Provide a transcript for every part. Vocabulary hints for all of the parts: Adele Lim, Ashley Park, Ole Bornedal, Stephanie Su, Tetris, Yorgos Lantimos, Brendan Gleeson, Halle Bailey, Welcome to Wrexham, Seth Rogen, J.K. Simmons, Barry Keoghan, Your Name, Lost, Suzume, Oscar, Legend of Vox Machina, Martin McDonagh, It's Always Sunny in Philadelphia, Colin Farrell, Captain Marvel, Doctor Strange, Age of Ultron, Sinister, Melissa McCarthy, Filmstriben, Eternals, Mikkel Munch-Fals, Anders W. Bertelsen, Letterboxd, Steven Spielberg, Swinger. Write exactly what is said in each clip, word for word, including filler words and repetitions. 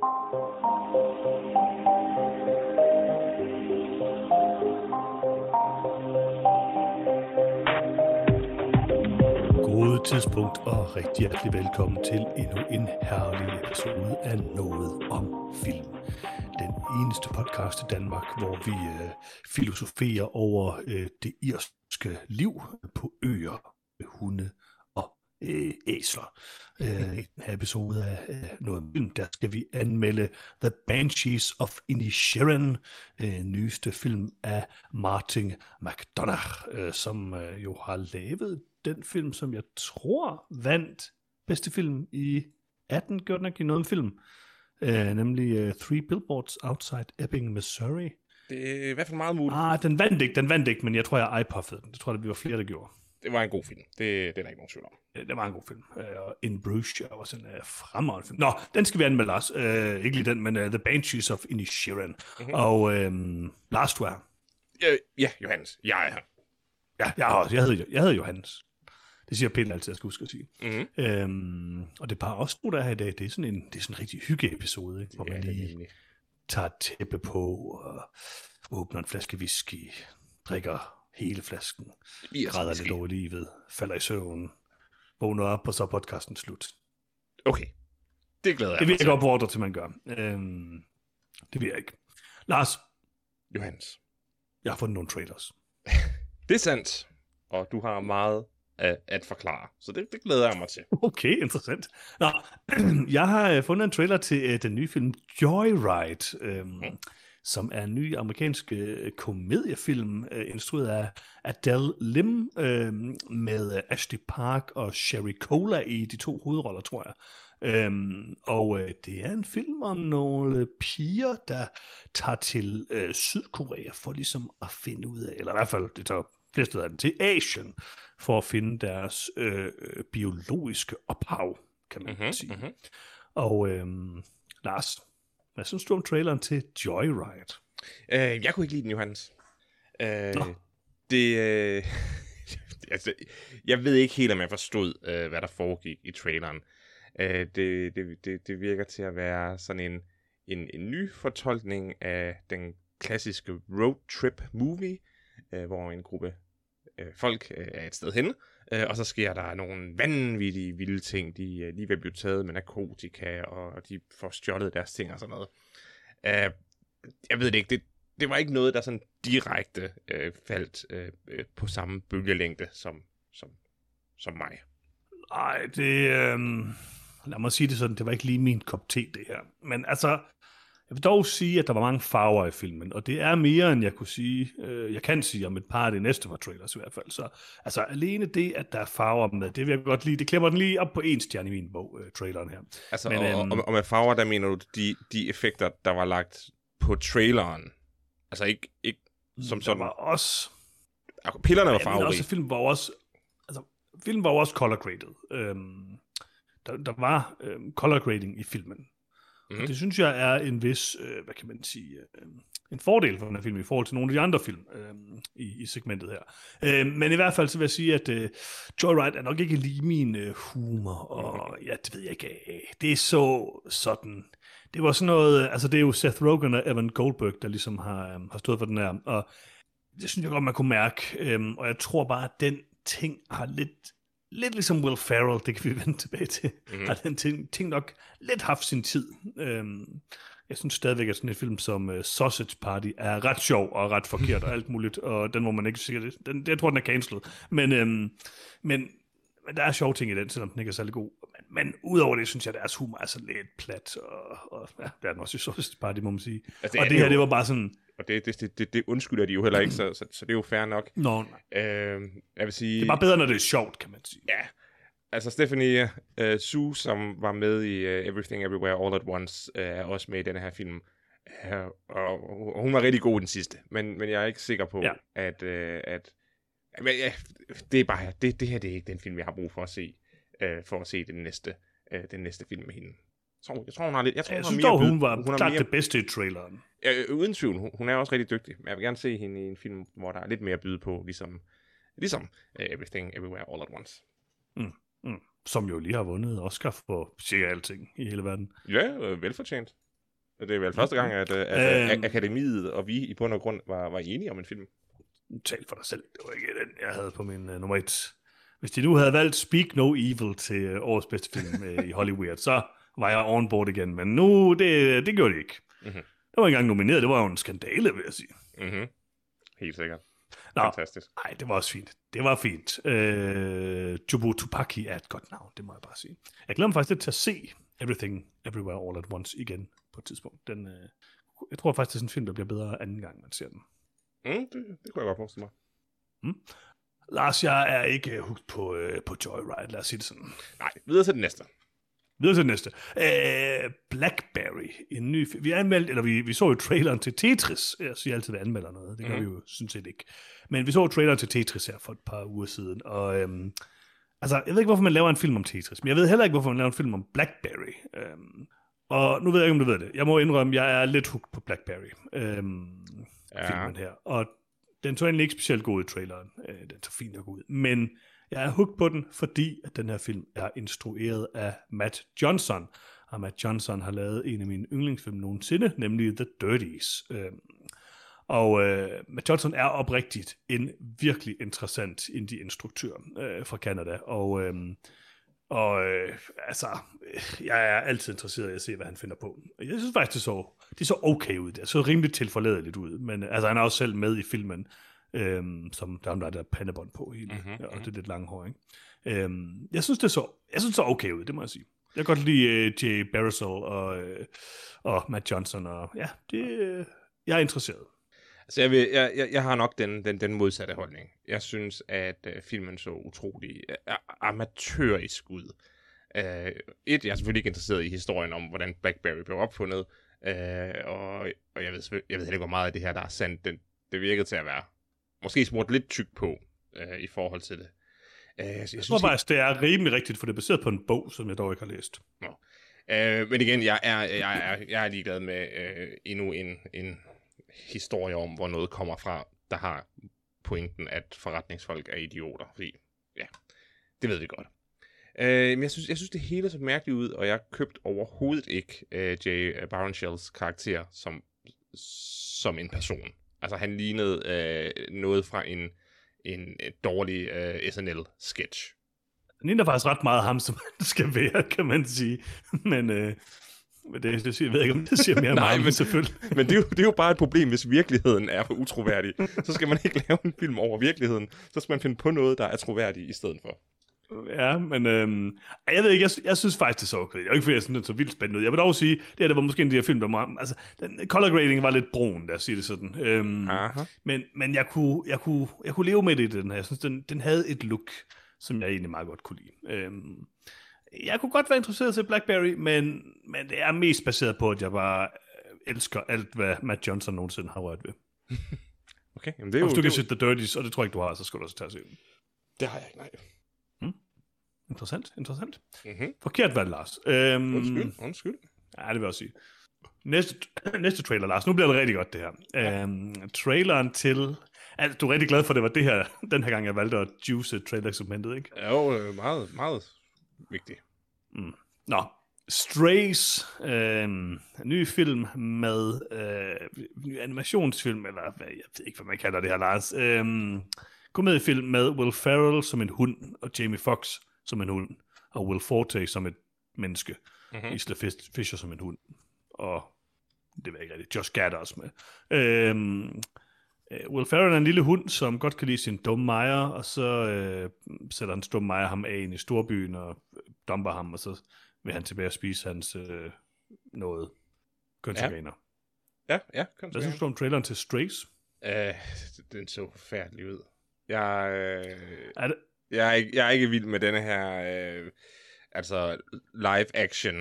Gode tidspunkt og rigtig hjertelig velkommen til endnu en herlig episode af Noget om Film. Den eneste podcast i Danmark, hvor vi øh, filosoferer over øh, det irske liv på øer, hunde og øh, æsler. I den her episode af Noget om Film, der skal vi anmelde The Banshees of Inisherin, den nyeste film af Martin McDonagh, som jo har lavet den film, som jeg tror vandt bedste film i atten, gjorde den ikke i noget om film, nemlig Three Billboards Outside Ebbing Missouri. Det er i hvert fald meget muligt. Ah, den vandt ikke, den vandt ikke, men jeg tror, jeg iPuffede den. Jeg tror, der var flere, der gjorde. Det var en god film. Det, det er der ikke nogen tvivl om. Ja, det var en god film. Uh, In Bruges var sådan en uh, fremragende film. Nå, den skal vi anmelde, Lars. Uh, ikke lige den, men uh, The Banshees of Inisherin. Mm-hmm. Og uh, Lars, du er her. Ja, Johannes. Jeg er her. Ja, jeg er også. Jeg hedder, jeg hedder Johannes. Det siger Peter altid, jeg skal huske at sige. Mm-hmm. Uh, og det par også, der er her i dag, det er sådan en, det er sådan en rigtig hygge-episode, ikke? Hvor ja, man lige tager et tæppe på og åbner en flaske whisky, drikker hele flasken, græder lidt over livet, falder i søvn, vågner op, og så er podcasten slut. Okay, det glæder jeg mig til. Det vil jeg ikke opfordre til, man gør. Øhm, det vil jeg ikke. Lars. Johannes. Jeg har fundet nogle trailers. Det er sandt, og du har meget at, at forklare, så det, det glæder jeg mig til. Okay, interessant. Nå, jeg har fundet en trailer til uh, den nye film Joyride, øhm, mm. som er en ny amerikansk øh, komediefilm, øh, instrueret af Adele Lim, øh, med øh, Ashley Park og Sherry Cola i de to hovedroller, tror jeg. Øh, og øh, det er en film om nogle piger, der tager til øh, Sydkorea for ligesom at finde ud af, eller i hvert fald, det tager flest af dem til Asien, for at finde deres øh, biologiske ophav, kan man mm-hmm, sige. Mm-hmm. Og øh, Lars, hvad synes du om traileren til Joyride? Uh, jeg kunne ikke lide den, Johannes. Uh, det, uh, altså, jeg ved ikke helt, om jeg forstod, uh, hvad der foregik i traileren. Uh, det, det, det, det virker til at være sådan en, en, en ny fortolkning af den klassiske roadtrip-movie, uh, hvor en gruppe uh, folk uh, er et sted henne, uh, og så sker der nogle vanvittige, vilde ting. De uh, lige ved at blive taget med narkotika, og de får stjålet deres ting og sådan noget. Uh, jeg ved det ikke. Det, det var ikke noget, der sådan direkte uh, faldt uh, uh, på samme bølgelængde som, som, som mig. Nej, det... Øh... Lad mig sige det sådan. Det var ikke lige min kop te, det her. Men altså... Jeg vil dog sige, at der var mange farver i filmen, og det er mere, end jeg kunne sige, øh, jeg kan sige om et par af de næste par trailers i hvert fald. Så altså alene det, at der er farver med, det vil jeg godt lide. Det klipper den lige op på en stjerne i min bog, øh, traileren her. Altså, men, og, øhm, og, og med farver, der mener du de, de effekter, der var lagt på traileren? Altså ikke, ikke som sådan... Der var også... Pillerne var farverige. Ja, filmen var også, altså, filmen var også color-graded. Øhm, der, der var øhm, color-grading i filmen. Mm-hmm. Det synes jeg er en vis, øh, hvad kan man sige, øh, en fordel for den her film i forhold til nogle af de andre film øh, i, i segmentet her. Øh, men i hvert fald så vil jeg sige, at øh, Joyride er nok ikke lige min øh, humor, og ja, det ved jeg ikke af. Det er så sådan, det var sådan noget, altså det er jo Seth Rogen og Evan Goldberg, der ligesom har, øh, har stået for den her, og det synes jeg godt, man kunne mærke, øh, og jeg tror bare, at den ting har lidt... Lidt ligesom Will Ferrell, det kan vi vende tilbage til, mm-hmm. har den ting, ting nok lidt haft sin tid. Øhm, jeg synes stadigvæk, at sådan en film som uh, Sausage Party er ret sjov og ret forkert og alt muligt, og den må man ikke sige. Den, jeg tror, den er cancelled. Men, øhm, men, men der er sjove ting i den, selvom den ikke er særlig god. Men, men udover det, synes jeg, at deres humor er så lidt plat, og, og ja, det er den også i Sausage Party, må man sige. Altså, det og det her, jo... det var bare sådan... Og det, det, det, det undskylder de jo heller ikke, så, så, så det er jo fair nok. Nå, nej. Øh, jeg vil sige... Det er bare bedre, når det er sjovt, kan man sige. Ja. Altså, Stephanie øh, Su, som var med i uh, Everything Everywhere All at Once, øh, er også med i den her film. Øh, og, og hun var rigtig god den sidste, men, men jeg er ikke sikker på, ja. at... Øh, at men, ja, det er bare... Det, det her det er ikke den film, jeg har brug for at se, øh, for at se den næste, øh, den næste film med hende. Så, jeg tror, hun har lidt... Jeg, tror, jeg hun synes dog, hun var hun klart mere... det bedste i traileren. Øh, uden tvivl. Hun, hun er også rigtig dygtig. Jeg vil gerne se hende i en film, hvor der er lidt mere at byde på, ligesom, ligesom uh, Everything, Everywhere, All at Once. Mm, mm. Som jo lige har vundet Oscar for cirka alting i hele verden. Ja, øh, velfortjent. Det er vel første gang, at, at øh, akademiet og vi i bund og grund var, var enige om en film. Tal for dig selv. Det var ikke den, jeg havde på min uh, nummer et. Hvis de nu havde valgt Speak No Evil til uh, årets bedste film uh, i Hollywood, så var jeg on board igen. Men nu, det, det gjorde de ikke. Mm-hmm. Det var ikke engang nomineret. Det var jo en skandale, vil jeg sige. Mm-hmm. Helt sikkert. Nå, fantastisk. Nej, det var også fint. Det var fint. Øh, Jobu Tupaki er et godt navn, det må jeg bare sige. Jeg glæder mig faktisk lidt til at se Everything, Everywhere, All at Once igen på et tidspunkt. Den, øh, jeg tror faktisk, det er sådan en film, der bliver bedre anden gang, man ser den. Mm, det, det kunne jeg godt forstå mig. Mm. Lars, jeg er ikke hooked på, øh, på Joyride, lad os sige det sådan. Nej, videre til det næste. Videre til det næste. Øh, Blackberry, en ny film. Vi anmeldte, eller vi, vi så jo traileren til Tetris. Jeg siger altid, at anmelder noget. Det gør mm. vi jo sådan set ikke. Men vi så jo traileren til Tetris her for et par uger siden. Og øhm, altså, jeg ved ikke, hvorfor man laver en film om Tetris. Men jeg ved heller ikke, hvorfor man laver en film om Blackberry. Øhm, og nu ved jeg ikke, om du ved det. Jeg må indrømme, at jeg er lidt hooked på Blackberry. Øhm, ja. Filmen her. Og den tog egentlig ikke specielt god i traileren. Øh, den tog fint og god ud. Men jeg er hooked på den, fordi at den her film er instrueret af Matt Johnson. Og Matt Johnson har lavet en af mine yndlingsfilm nogensinde, nemlig The Dirties. Øhm, og øh, Matt Johnson er oprigtigt en virkelig interessant indie-instruktør øh, fra Canada. Og, øh, og øh, altså, jeg er altid interesseret i at se, hvad han finder på. Jeg synes faktisk, det så, det så okay ud. Det så rimelig tilforladeligt ud. Men altså, han er også selv med i filmen. Øhm, som der er der, der pandebånd på hele, mm-hmm, ja, og det er lidt langhår, ikke? Øhm, jeg synes det så, jeg synes det så okay ud, det må jeg sige. Jeg kan godt lide uh, Jay Baruchel og, uh, og Matt Johnson, og ja, det, uh, jeg er interesseret. Altså jeg, vil, jeg, jeg, jeg har nok den, den, den modsatte holdning. Jeg synes, at uh, filmen så utrolig uh, amatørisk ud. Uh, et, jeg er selvfølgelig ikke interesseret i historien om, hvordan Blackberry blev opfundet, uh, og, og jeg ved jeg ved ikke, hvor meget af det her, der er sandt. Den, det virkede til at være måske smurt lidt tyk på øh, i forhold til det. Øh, jeg, jeg synes, tror faktisk, det er rimelig rigtigt, for det er baseret på en bog, som jeg dog ikke har læst. Nå. Øh, men igen, jeg er, jeg er, jeg er ligeglad med øh, endnu en, en historie om, hvor noget kommer fra, der har pointen, at forretningsfolk er idioter. Fordi, ja, det ved vi godt. Øh, men jeg synes, jeg synes, det hele så mærkeligt ud, og jeg købte overhovedet ikke øh, Jay Baruchels karakter som, som en person. Altså, han lignede øh, noget fra en, en dårlig øh, S N L-sketch. Han ligner faktisk ret meget ham, som han skal være, kan man sige. Men øh, det, det, jeg ved ikke, om det siger mere. Nej, men selvfølgelig. Men det er, jo, det er jo bare et problem, hvis virkeligheden er for utroværdig. Så skal man ikke lave en film over virkeligheden. Så skal man finde på noget, der er troværdigt i stedet for. Ja, men øhm, jeg ved ikke, jeg, jeg synes faktisk, det så okay. Jeg er ikke, fordi jeg synes, den så vildt spændende ud. Jeg vil dog sige, det her, det var måske en af de her film, der var, altså, den color grading var lidt brun, lad os sige det sådan. Øhm, men men jeg, kunne, jeg, kunne, jeg kunne leve med det i den her. Jeg synes, den, den havde et look, som jeg egentlig meget godt kunne lide. Øhm, jeg kunne godt være interesseret til Blackberry, men, men det er mest baseret på, at jeg bare elsker alt, hvad Matt Johnson nogensinde har rørt ved. Okay, jamen det er jo... Hvis du kan se The Dirties, og det tror jeg ikke, du har, så skal du også tage og se den. Det har jeg ikke, nej. Interessant, interessant. Mm-hmm. Forkert valg, Lars. Øhm, undskyld, undskyld. Ja, det vil jeg også sige. Næste, næste trailer, Lars. Nu bliver det rigtig godt, det her. Ja. Øhm, traileren til... Altså, du er rigtig glad for, det var det her, den her gang, jeg valgte at juice trailer-segmentet, ikke? Jo, meget, meget vigtigt. Mm. Nå, Strays, øhm, ny film med... Øh, ny animationsfilm, eller jeg ved ikke, hvad man kalder det her, Lars. Øhm, komediefilm med Will Ferrell som en hund, og Jamie Foxx som en hund, og Will Forte som et menneske, mm-hmm. Isla Fisher som en hund, og det var ikke rigtigt, Josh Gad også med. Øhm, Will Ferrell er en lille hund, som godt kan lide sin dumme mejer, og så øh, sætter hans dumme mejer ham af ind i storbyen, og dumper ham, og så vil han tilbage og spise hans øh, noget kønsorganer. Ja, ja, ja kønsorganer. Hvad synes du om traileren til Strays? Øh, den så forfærdelig ud. Jeg... Øh... Er det... Jeg er, ikke, jeg er ikke vild med denne her øh, altså live action,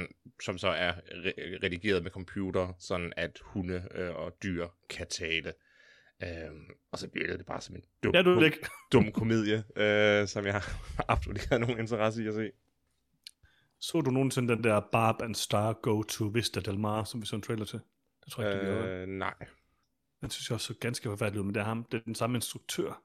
som så er re- redigeret med computer, sådan at hunde øh, og dyr kan tale. Øh, og så bliver det bare som en dum, ja, dum, dum komedie, øh, som jeg absolut ikke har nogen interesse i at se. Så du nogensinde den der Barb and Star Go to Vista Del Mar, som vi så en trailer til? Det tror jeg ikke, øh, det Nej. Den synes jeg også så ganske forfærdelig ud, men det er ham. Det er den samme instruktør.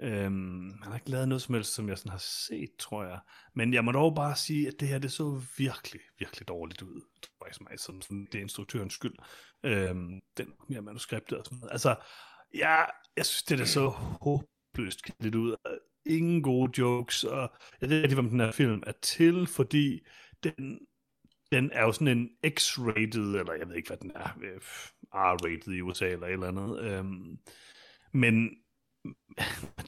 Øhm, han har ikke lavet noget som helst, som jeg sådan har set, tror jeg. Men jeg må dog bare sige, at det her, det så virkelig, virkelig dårligt ud. Det var ikke så meget sådan, sådan, det er instruktørens skyld. Øhm, den mere manuskriptet og sådan noget. Altså, jeg, jeg synes, det er så håbløst lidt ud. Ingen gode jokes, og jeg ved ikke, om den her film er til, fordi den, den er jo sådan en X-rated, eller jeg ved ikke, hvad den er, R-rated i U S A eller et eller andet. Øhm, men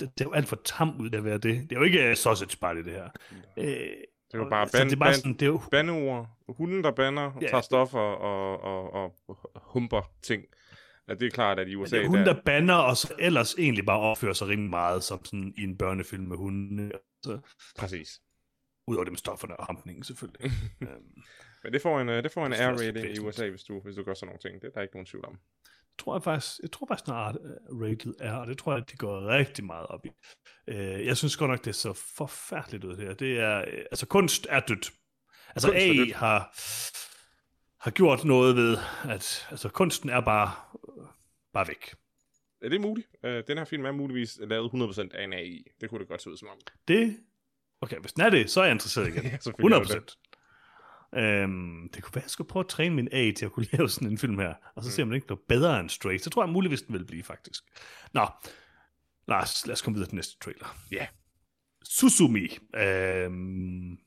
det er jo alt for tam ud at være det. Det er jo ikke sausage party, det her. Øh, det er jo bare, ban, det er bare ban, sådan, det er jo... bandeord. Hunden, der bander, ja, tager stoffer og, og, og, og humper ting. Ja, det er klart, at i U S A... Ja, det er hunden, der bander, og så ellers egentlig bare opfører sig rimelig meget som sådan i en børnefilm med hunden. Så... Præcis. Udover det med stofferne og humpningen, selvfølgelig. Men det får en, det får en R-rating i U S A, hvis du, hvis du gør sådan nogle ting. Det er der ikke nogen tvivl om. Tror jeg faktisk, jeg tror faktisk snart rated er, og det tror jeg, de går rigtig meget op i. Øh, jeg synes godt nok, det er så forfærdeligt ud her. Det er, øh, altså kunst er dødt. Altså kunst A I har, har gjort noget ved, at altså, kunsten er bare, øh, bare væk. Er det muligt? Øh, den her film er muligvis lavet hundrede procent af en A I. Det kunne det godt se ud som om. Det? Okay, hvis den er det, så er jeg interesseret igen. Ja, hundrede procent. Øhm, det kunne være, at jeg skulle prøve at træne min A I til at kunne lave sådan en film her, og så ser man ikke noget bedre end Stray. Så tror jeg muligvis, den vil blive, faktisk. Nå, Lars, lad os komme videre til næste trailer. Ja. Yeah. Suzume. Øhm,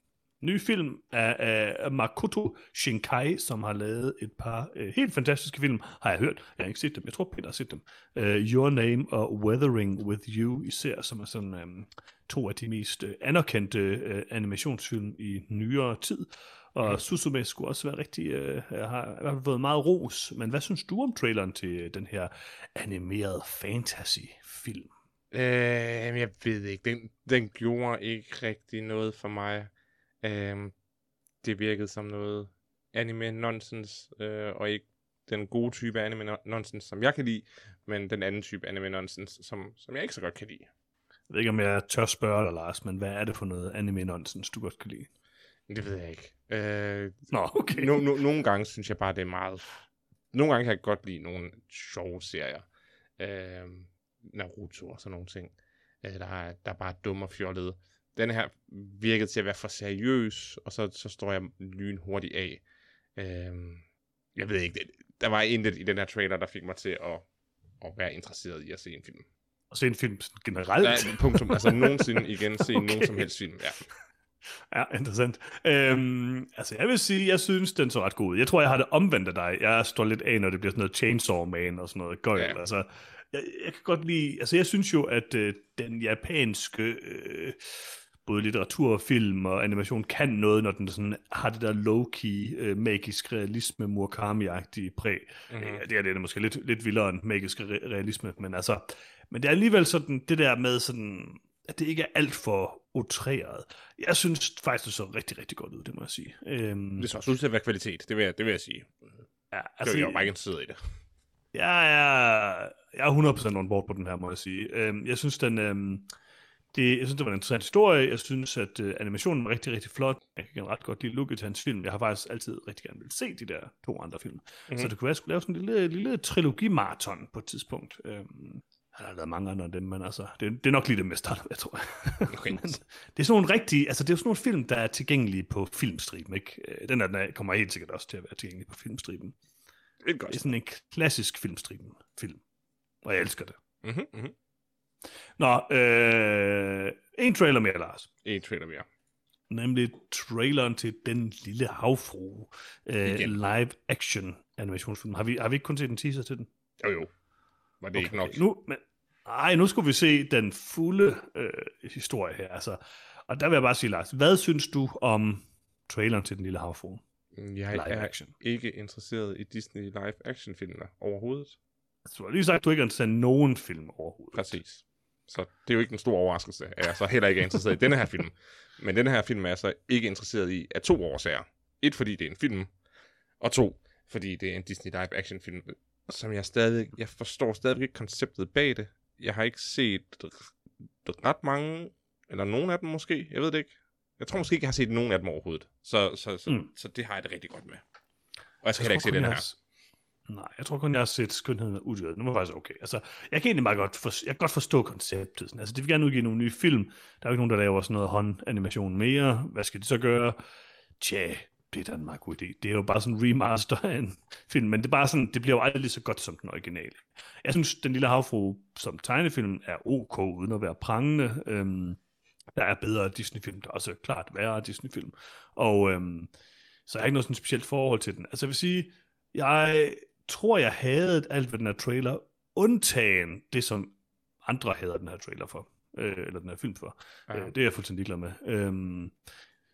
ny film af, af Makoto Shinkai, som har lavet et par øh, helt fantastiske film, har jeg hørt. Jeg har ikke set dem. Jeg tror, Peter har set dem. Øh, Your Name og Weathering With You især, som er sådan øh, to af de mest øh, anerkendte øh, animationsfilm i nyere tid. Og Suzume skulle også være rigtig, øh, har i hvert fald fået meget ros. Men hvad synes du om traileren til den her animerede fantasy-film? Øh, jeg ved ikke. Den, den gjorde ikke rigtig noget for mig. Øh, det virkede som noget anime-nonsense, øh, og ikke den gode type anime-nonsense, som jeg kan lide, men den anden type anime-nonsense, som, som jeg ikke så godt kan lide. Jeg ved ikke, om jeg tør spørge dig, Lars, men hvad er det for noget anime-nonsense, du godt kan lide? Det ved jeg ikke. Øh, Nå, okay. no, no, nogle gange synes jeg bare, det er meget... Nogle gange kan jeg godt lide nogle sjove serier. Øh, Naruto og sådan nogle ting. Øh, der, er, der er bare dumme og fjollede. Den her virkede til at være for seriøs, og så, så står jeg lynhurtigt af. Øh, jeg ved ikke, der var intet i den her trailer, der fik mig til at, at være interesseret i at se en film. Og se en film generelt? Der, punktum. Altså nogensinde igen se okay. Nogen som helst film, ja. Ja, interessant. Øhm, altså, jeg vil sige, jeg synes, den så ret god ud. Jeg tror, jeg har det omvendt af dig. Jeg står lidt af, når det bliver sådan noget Chainsaw Man og sådan noget gøjl. Ja. Altså, jeg, jeg kan godt lide... Altså, jeg synes jo, at øh, den japanske... Øh, både litteratur, film og animation kan noget, når den sådan har det der low-key, øh, magisk realisme, Murakami-agtige præg. Mm-hmm. Ja, det er det, der måske lidt, lidt vildere end magisk re- realisme, men altså... Men det er alligevel sådan, det der med sådan... at det ikke er alt for utræret. Jeg synes faktisk, det så rigtig, rigtig godt ud, det må jeg sige. Øhm... Det så også ud til at være kvalitet, det vil jeg, det vil jeg sige. Ja, altså... Det er jo bare ikke en side i det. Ja, jeg, jeg er hundrede procent on board på den her, må jeg sige. Øhm, jeg synes, den... Øhm... Det, jeg synes, det var en interessant historie. Jeg synes, at øh, animationen var rigtig, rigtig flot. Jeg kan ret godt lide looket til hans film. Jeg har faktisk altid rigtig gerne ville se de der to andre film. Mm-hmm. Så det kunne være, at jeg skulle lave sådan en lille, lille trilogimaraton på et tidspunkt. Øhm... Der har lavet mange andre af dem, men altså, det, det er nok lige det mest, jeg tror. Okay. Men det er sådan nogle rigtige, altså det er jo sådan nogle film, der er tilgængelige på filmstriben, ikke? Den her, den kommer helt sikkert også til at være tilgængelig på filmstriben. Det er, godt. Det er sådan en klassisk filmstriben film, og jeg elsker det. Mm-hmm, mm-hmm. Nå, øh, en trailer mere, Lars. En trailer mere. Nemlig traileren til Den Lille Havfrue, øh, live action animationsfilm. Har vi, har vi ikke kun set en teaser til den? Jo, jo. Var det okay, ikke nok? Nu, men, ej, nu skulle vi se den fulde øh, historie her. Altså. Og der vil jeg bare sige, Lars, hvad synes du om traileren til Den Lille Havfrue? Jeg live er action. Ikke interesseret i Disney live action filmer overhovedet. Altså, du har lige sagt, du ikke er interesseret i nogen film overhovedet. Præcis. Så det er jo ikke en stor overraskelse, at jeg så heller ikke er interesseret i denne her film. Men denne her film er jeg så ikke interesseret i af to årsager. Et, fordi det er en film. Og to, fordi det er en Disney live action film. Som jeg stadig, jeg forstår stadig ikke konceptet bag det. Jeg har ikke set ret mange, eller nogen af dem måske, jeg ved det ikke. Jeg tror måske ikke, jeg har set nogen af dem overhovedet. Så, så, så, mm. så, så det har jeg det rigtig godt med. Og jeg skal jeg heller ikke se den her. Nej, jeg tror kun, jeg har set Skønheden og Udyret. Den var faktisk okay. Altså, jeg kan egentlig meget godt, for, jeg kan godt forstå konceptet. Sådan. Altså, de vil gerne udgive nogle nye film. Der er jo ikke nogen, der laver sådan noget håndanimation mere. Hvad skal de så gøre? Tja, det er da en meget god idé. Det er jo bare sådan en remaster af en film, men det er bare sådan, det bliver jo aldrig lige så godt som den originale. Jeg synes, Den Lille Havfrue som tegnefilm er ok, uden at være prangende. Øhm, der er bedre Disney-film, der er også klart værre Disney-film. Og øhm, så er ikke noget sådan specielt forhold til den. Altså, jeg vil sige, jeg tror, jeg havde alt ved den her trailer, undtagen det, som andre hader den her trailer for, øh, eller den her film for. Ja. Øh, det er jeg fuldstændig ligeglad med. Øhm,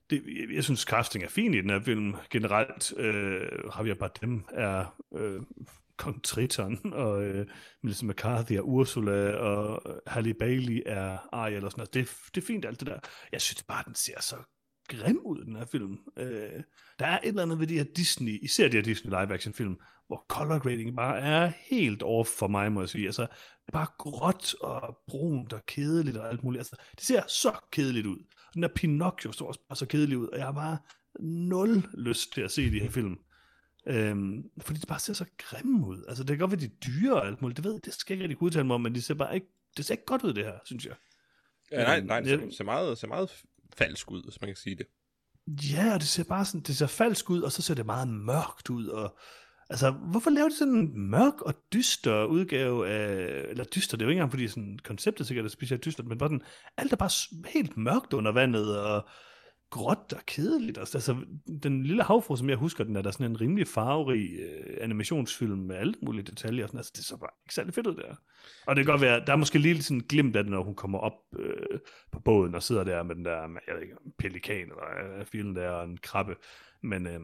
det, jeg, jeg synes, casting er fint i den her film. Generelt øh, har vi jo bare dem, er øh, Kong Triton, og øh, Melissa McCarthy er Ursula, og Halle Bailey er Arya, eller sådan noget. Det, det er fint alt det der. Jeg synes bare, den ser så grim ud, den her film. Øh, der er et eller andet ved de her Disney, især de her Disney live-action-film, hvor color grading bare er helt off for mig, må jeg sige. Altså, det er bare gråt og brunt og kedeligt og alt muligt. Altså, det ser så kedeligt ud. Og den der Pinocchio står også bare så kedelig ud, og jeg har bare nul lyst til at se de her film. Øhm, fordi det bare ser så grimme ud. Altså, det kan godt være, de er dyre og alt muligt. Det ved jeg, det skal jeg ikke rigtig kunne udtale mig om, men det ser bare ikke, det ser ikke godt ud, det her, synes jeg. Ja, nej, nej, det ser meget, ser meget falsk ud, hvis man kan sige det. Ja, det ser bare sådan, det ser falsk ud, og så ser det meget mørkt ud, og altså, hvorfor laver de sådan en mørk og dyster udgave af, eller dyster, det er jo ikke engang, fordi sådan, konceptet sikkert er specielt dystert, men bare den, alt er bare helt mørkt under vandet, og gråt og kedeligt. Altså, Den Lille Havfrue, som jeg husker den, er der sådan en rimelig farverig øh, animationsfilm med alle mulige detaljer. Sådan. Altså, det er så bare ikke særlig fedt ud der. Og det kan godt være, der er måske lige sådan en glimt af det, når hun kommer op øh, på båden og sidder der med den der, jeg ved ikke, pelikan eller øh, filen der og en krabbe. Men øh,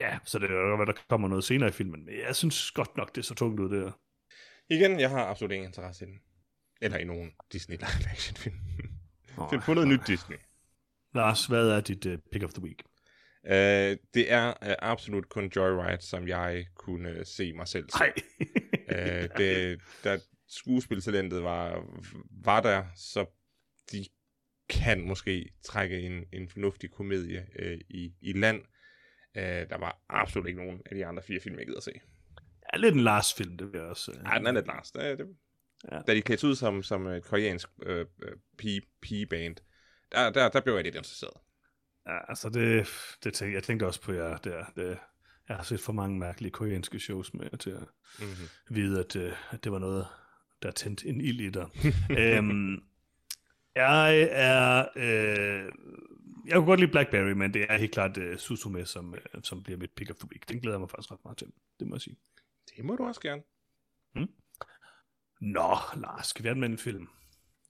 ja, så det kan godt være, der kommer noget senere i filmen. Men jeg synes godt nok, det er så tungt ud der. Igen, jeg har absolut ingen interesse i den. Eller i nogen Disney live action film. Find på noget nyt Disney. Lars, hvad er dit uh, pick of the week? Uh, det er uh, absolut kun Joyride, som jeg kunne uh, se mig selv. Nej. uh, det, der skuespiltalentet var, var der, så de kan måske trække en, en fornuftig komedie uh, i, i land. Uh, der var absolut ikke nogen af de andre fire film, jeg gider at se. Det er lidt en Lars-film, det vil jeg også. Nej, uh... den er lidt Lars. Da, det... ja. Da de klædte ud som, som et koreansk uh, pige, pigeband, Der, der, der blev jeg lidt interesseret. Ja, altså det, det tænkte, jeg tænkte også på jer der. Det, jeg har set for mange mærkelige koreanske shows med til at mm-hmm. vide, at, at det var noget, der tændte en ild i dig. øhm, jeg er... Øh, jeg kunne godt lide Blackberry, men det er helt klart uh, Suzume, som, uh, som bliver mit pick of the week. Den glæder jeg mig faktisk ret meget til, det må jeg sige. Det må du også gerne. Mm? Nå, Lars, skal vi anmelde en film?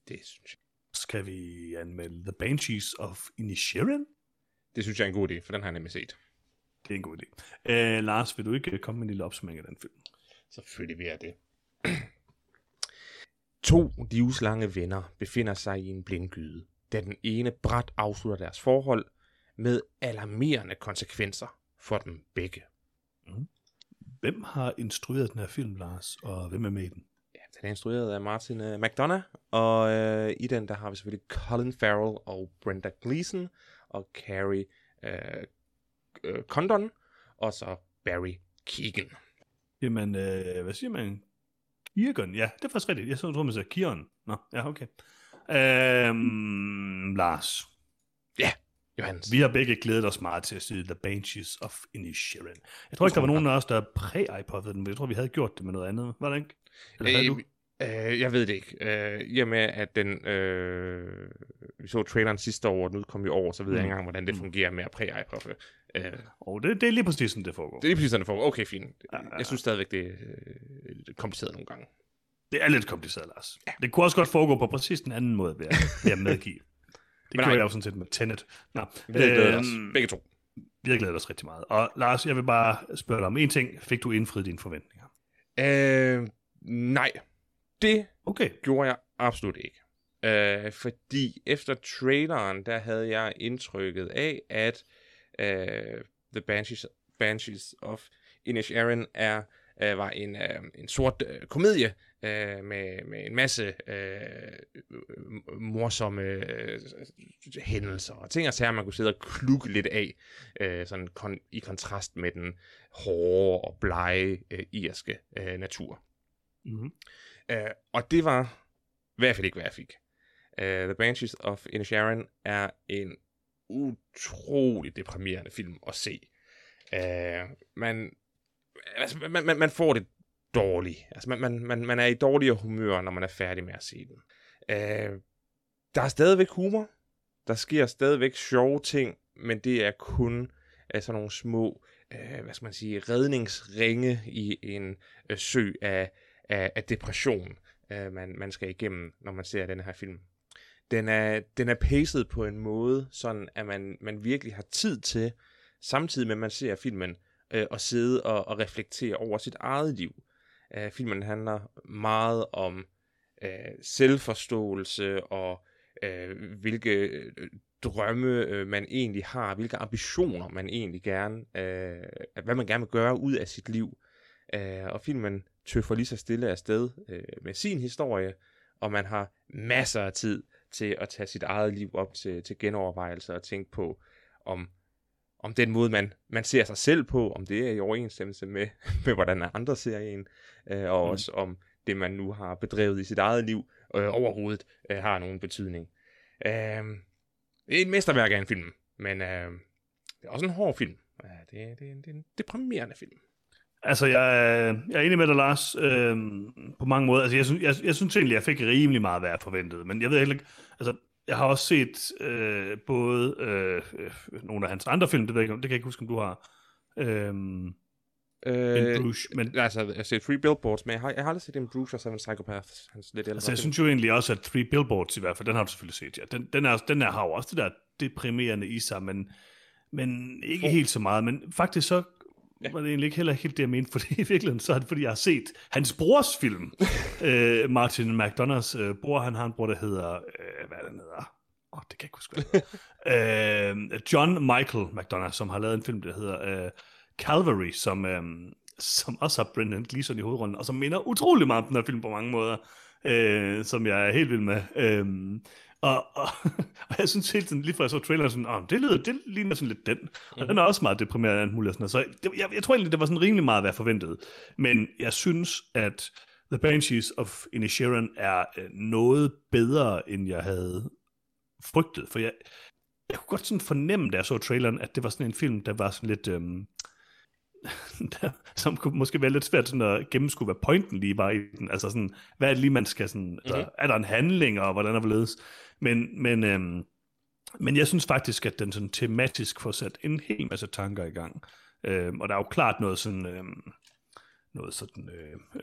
Det synes jeg. Skal vi anmelde The Banshees of Inisherin? Det synes jeg er en god idé, for den har jeg nemlig set. Det er en god idé. Øh, Lars, vil du ikke komme med en lille opsummering af den film? Selvfølgelig vil jeg det. To livslange venner befinder sig i en blindgyde, da den ene brat afslutter deres forhold med alarmerende konsekvenser for dem begge. Mm. Hvem har instrueret den her film, Lars, og hvem er med i den? Den er instrueret af Martin uh, McDonagh, og uh, i den der har vi selvfølgelig Colin Farrell og Brendan Gleeson og Carrie uh, uh, Condon og så Barry Keoghan. Jamen, uh, hvad siger man? Keoghan? Ja, det er faktisk rigtigt. Jeg tror, man siger Keoghan. Nå, ja, okay. Øhm, Lars. Ja, yeah, Johannes. Vi har begge glædet os meget til at se The Banshees of Inisherin. Jeg tror, jeg tror ikke, der var nogen af os, der præ-iPod'ede den, men jeg tror, vi havde gjort det med noget andet. Var det ikke? Øh, øh, jeg ved det ikke. I og med, at den, øh, vi så traileren sidste år, og den udkom i år, så ved mm. jeg ikke engang, hvordan det mm. fungerer med at præ-iPod'e. Øh, oh, det, det er lige præcis sådan, det foregår. Det er lige præcis sådan, det foregår. Okay, fint. Ja, ja. Jeg synes stadigvæk, det er øh, kompliceret nogle gange. Det er lidt kompliceret, Lars. Ja. Det kunne også godt foregå på præcis den anden måde, ved at medgive. Det gjorde jeg jo sådan set med Tenet. Nå, vi har glædet øh, os. Begge to. Vi har glædet os rigtig meget. Og Lars, jeg vil bare spørge dig om en ting. Fik du indfriet dine forventninger? Øh, nej. Det okay. gjorde jeg absolut ikke. Øh, fordi efter traileren, der havde jeg indtrykket af, at øh, The Banshees, Banshees of Inisherin er øh, var en, øh, en sort øh, komedie øh, med, med en masse øh, morsomme øh, hændelser og ting og sager, man kunne sidde og klukke lidt af, øh, sådan kon- i kontrast med den hårde og blege øh, irske øh, natur. Mm-hmm. Øh, og det var i hvert fald ikke, hvad jeg fik. Uh, The Banshees of Inisherin er en utrolig deprimerende film at se. Uh, man, altså, man, man, man får det dårligt. Altså, man, man, man, man er i dårligere humør, når man er færdig med at se den. Uh, der er stadigvæk humor. Der sker stadigvæk sjove ting, men det er kun uh, sådan nogle små, uh, hvad skal man sige, redningsringe i en uh, sø af, af, af depression. Man, man skal igennem, når man ser den her film. Den er, den er paced på en måde, sådan at man, man virkelig har tid til, samtidig med at man ser filmen, øh, at sidde og, og reflektere over sit eget liv. Øh, filmen handler meget om øh, selvforståelse og øh, hvilke drømme øh, man egentlig har, hvilke ambitioner man egentlig gerne, øh, hvad man gerne vil gøre ud af sit liv. Øh, og filmen tøffer lige så stille afsted øh, med sin historie, og man har masser af tid til at tage sit eget liv op til, til genovervejelser og tænke på, om, om den måde, man, man ser sig selv på, om det er i overensstemmelse med, med hvordan andre ser en, øh, og mm. også om det, man nu har bedrevet i sit eget liv, øh, overhovedet øh, har nogen betydning. Øh, det er et mesterværk af en film, men øh, det er også en hård film. Ja, det, det, det er en deprimerende film. Altså, jeg, jeg er enig med dig, Lars, øh, på mange måder. Altså, jeg, synes, jeg, jeg synes egentlig, jeg fik rimelig meget, hvad jeg forventede. Men jeg ved heller ikke, altså, jeg har også set øh, både øh, nogle af hans andre film, det, ved jeg, det kan jeg ikke huske, om du har. Øh, øh, In Bruges. Men... Altså, jeg har set Three Billboards, men jeg har, jeg har aldrig set In Bruges og Seven Psychopaths. Hans lidt altså, jeg film. Synes jo egentlig også, at Three Billboards i hvert fald, den har du selvfølgelig set, ja. Den, den, er, den er, har jo også det der deprimerende i sig, men, men ikke oh. helt så meget. Men faktisk så... Ja. Var det egentlig ikke heller helt det, jeg mente, for det i virkeligheden, så er det, fordi jeg har set hans brors film, øh, Martin McDonaghs øh, bror, han har en bror, der hedder, øh, hvad er det, han hedder? Åh, oh, det kan jeg ikke huske, øh, John Michael McDonagh, som har lavet en film, der hedder øh, Calvary, som, øh, som også har Brendan Gleeson i hovedrollen, og som minder utrolig meget om den her film på mange måder, øh, som jeg er helt vild med. Øh, Og, og, og jeg synes hele tiden, lige fra jeg så traileren, sådan, oh, det, lyder, det ligner sådan lidt den. Og mm. den er også meget deprimerende end muligt. Så det, jeg, jeg tror egentlig, det var sådan rimelig meget, hvad jeg forventede. Men jeg synes, at The Banshees of Inisherin er noget bedre, end jeg havde frygtet. For jeg, jeg kunne godt sådan fornemme, da jeg så traileren, at det var sådan en film, der var sådan lidt... Øhm, der, som kunne måske være lidt svært sådan at gennemskue, hvad pointen lige var i den. Altså sådan, hvad er det lige, man skal sådan... Mm-hmm. Der, er der en handling, og hvordan er det ledes? Men, men, øhm, men jeg synes faktisk, at den sådan tematisk får sat en hel masse tanker i gang. Øhm, og der er jo klart noget sådan, øhm, noget sådan øh,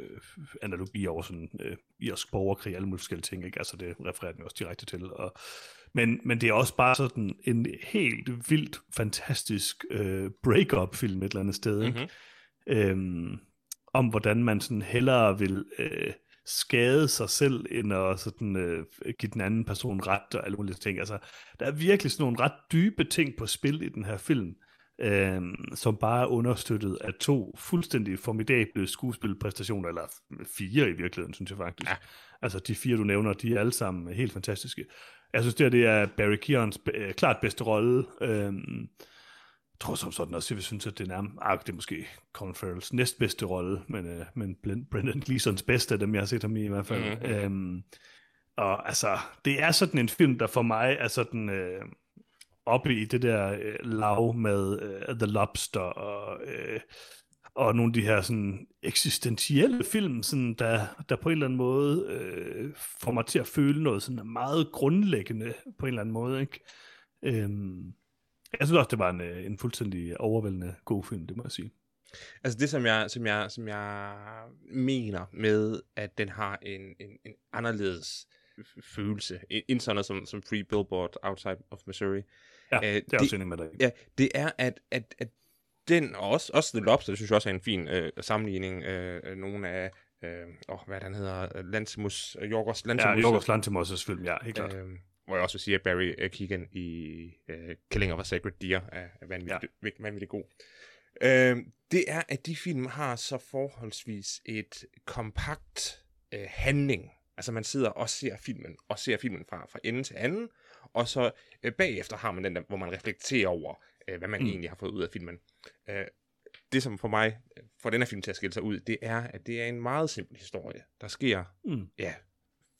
øh, analogi over sådan øh, irsk borgerkrig, alle mulige forskellige ting, ikke? Altså det refererer den også direkte til. Og, men, men det er også bare sådan en helt vildt fantastisk øh, break-up-film et eller andet sted, ikke? Mm-hmm. Øhm, om hvordan man sådan hellere vil... Øh, skade sig selv, end at sådan, øh, give den anden person ret og alle mulige ting. Altså, der er virkelig sådan nogle ret dybe ting på spil i den her film, øh, som bare er understøttet af to fuldstændig formidable skuespilpræstationer, eller fire i virkeligheden, synes jeg faktisk. Ja. Altså, de fire, du nævner, de er alle sammen helt fantastiske. Jeg synes, det, her, det er Barry Keoghans øh, klart bedste rolle. Øh, Jeg tror som sådan også, jeg synes, at det er nærmest, ah, det er måske Colin Farrells næstbedste rolle, men, øh, men Brendan Gleesons bedste af dem, jeg har set ham i i hvert fald. Mm-hmm. Øhm, og altså, det er sådan en film, der for mig er sådan øh, oppe i det der øh, lav med øh, The Lobster og, øh, og nogle af de her sådan eksistentielle film, sådan, der, der på en eller anden måde øh, får mig til at føle noget sådan meget grundlæggende på en eller anden måde, ikke? Øhm, Jeg synes også, det var en, en fuldstændig overvældende god film, det må jeg sige. Altså det, som jeg, som jeg, som jeg mener med, at den har en, en, en anderledes følelse, end sådan som, som Three Billboards Outside of Missouri. Ja, uh, det er også enig med dig. Ja, det er, at, at, at den, og også, også The Lobster, det synes jeg også er en fin øh, sammenligning, øh, nogle af, øh, oh, hvad den hedder, Lantimos, Yorgos Lantimos. Ja, Yorgos Lantimos' film, ja, helt klart. Øh, Hvor jeg også vil sige, at Barry Keoghan i uh, Killing of a Sacred Deer er vanvittigt, ja. vanvittigt god. Øh, det er, at de film har så forholdsvis et kompakt øh, handling. Altså man sidder og ser filmen, og ser filmen fra, fra ende til anden, og så øh, bagefter har man den der, hvor man reflekterer over, øh, hvad man mm. egentlig har fået ud af filmen. Øh, det som for mig, for den her film til at skille sig ud, det er, at det er en meget simpel historie. Der sker, mm. ja,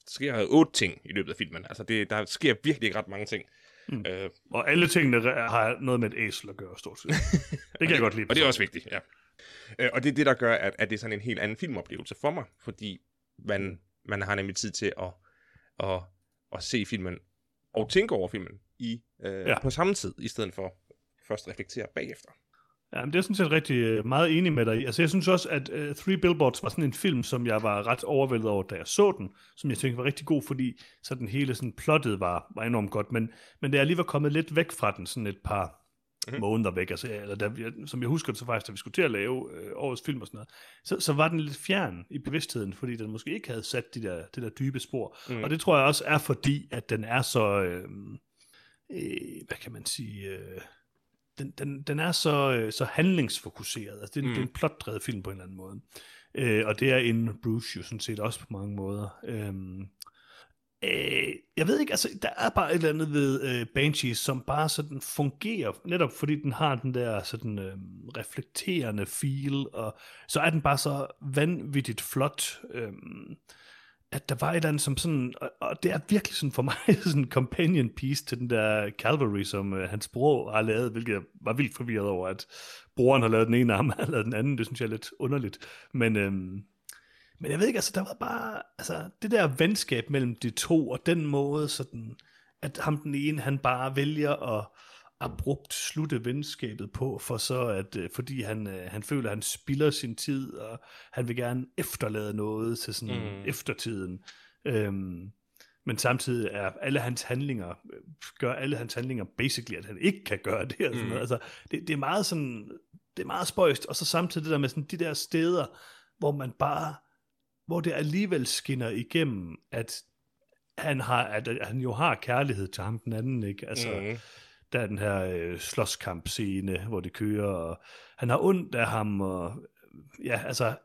der sker otte ting i løbet af filmen. Altså det, der sker virkelig ikke ret mange ting. Mm. Øh, og alle tingene har noget med et æsel at gøre, stort set. Det kan jeg godt lide. Og det er også vigtigt, ja. Øh, og det er det, der gør, at, at det er sådan en helt anden filmoplevelse for mig, fordi man... Man har nemlig tid til at, at, at, at se filmen og tænke over filmen i, øh, ja. på samme tid, i stedet for først reflektere bagefter. Jamen, det er sådan set rigtig meget enig med dig i. Altså, jeg synes også, at uh, Three Billboards var sådan en film, som jeg var ret overvældet over, da jeg så den, som jeg tænkte var rigtig god, fordi så den hele sådan, plottet var, var enormt godt, men, men det er alligevel kommet lidt væk fra den, sådan et par... Mm-hmm. måneder væk, altså, eller da, som jeg husker det så faktisk, da vi skulle til at lave øh, årets film og sådan noget, så, så var den lidt fjern i bevidstheden, fordi den måske ikke havde sat de der, de der dybe spor, mm. og det tror jeg også er fordi, at den er så øh, øh, hvad kan man sige øh, den, den, den er så, øh, så handlingsfokuseret, altså det er, mm. det er en plotdrevet film på en eller anden måde, øh, og det er In Bruges jo sådan set også på mange måder. øh, Jeg ved ikke, altså der er bare et eller andet ved uh, Banshees, som bare sådan fungerer, netop fordi den har den der sådan uh, reflekterende feel, og så er den bare så vanvittigt flot, uh, at der var et eller andet som sådan, og, og det er virkelig sådan for mig sådan en companion piece til den der Calvary, som uh, hans bror har lavet, hvilket jeg var vildt forvirret over, at broren har lavet den ene arm, eller den anden, det synes jeg er lidt underligt, men... Uh, Men jeg ved ikke, altså der var bare, altså det der venskab mellem de to, og den måde sådan, at ham den ene, han bare vælger at abrupt slutte venskabet på, for så at, fordi han, han føler, at han spilder sin tid, og han vil gerne efterlade noget til sådan mm. eftertiden. Øhm, men samtidig er alle hans handlinger, gør alle hans handlinger basically, at han ikke kan gøre det, og sådan mm. noget. Altså det, det er meget sådan, det er meget spøjst, og så samtidig det der med sådan de der steder, hvor man bare, hvor det alligevel skinner igennem, at han, har, at han jo har kærlighed til ham den anden, ikke? Altså, mm. der er den her øh, slåskampscene, hvor det kører, og han har ondt af ham, og ja, altså,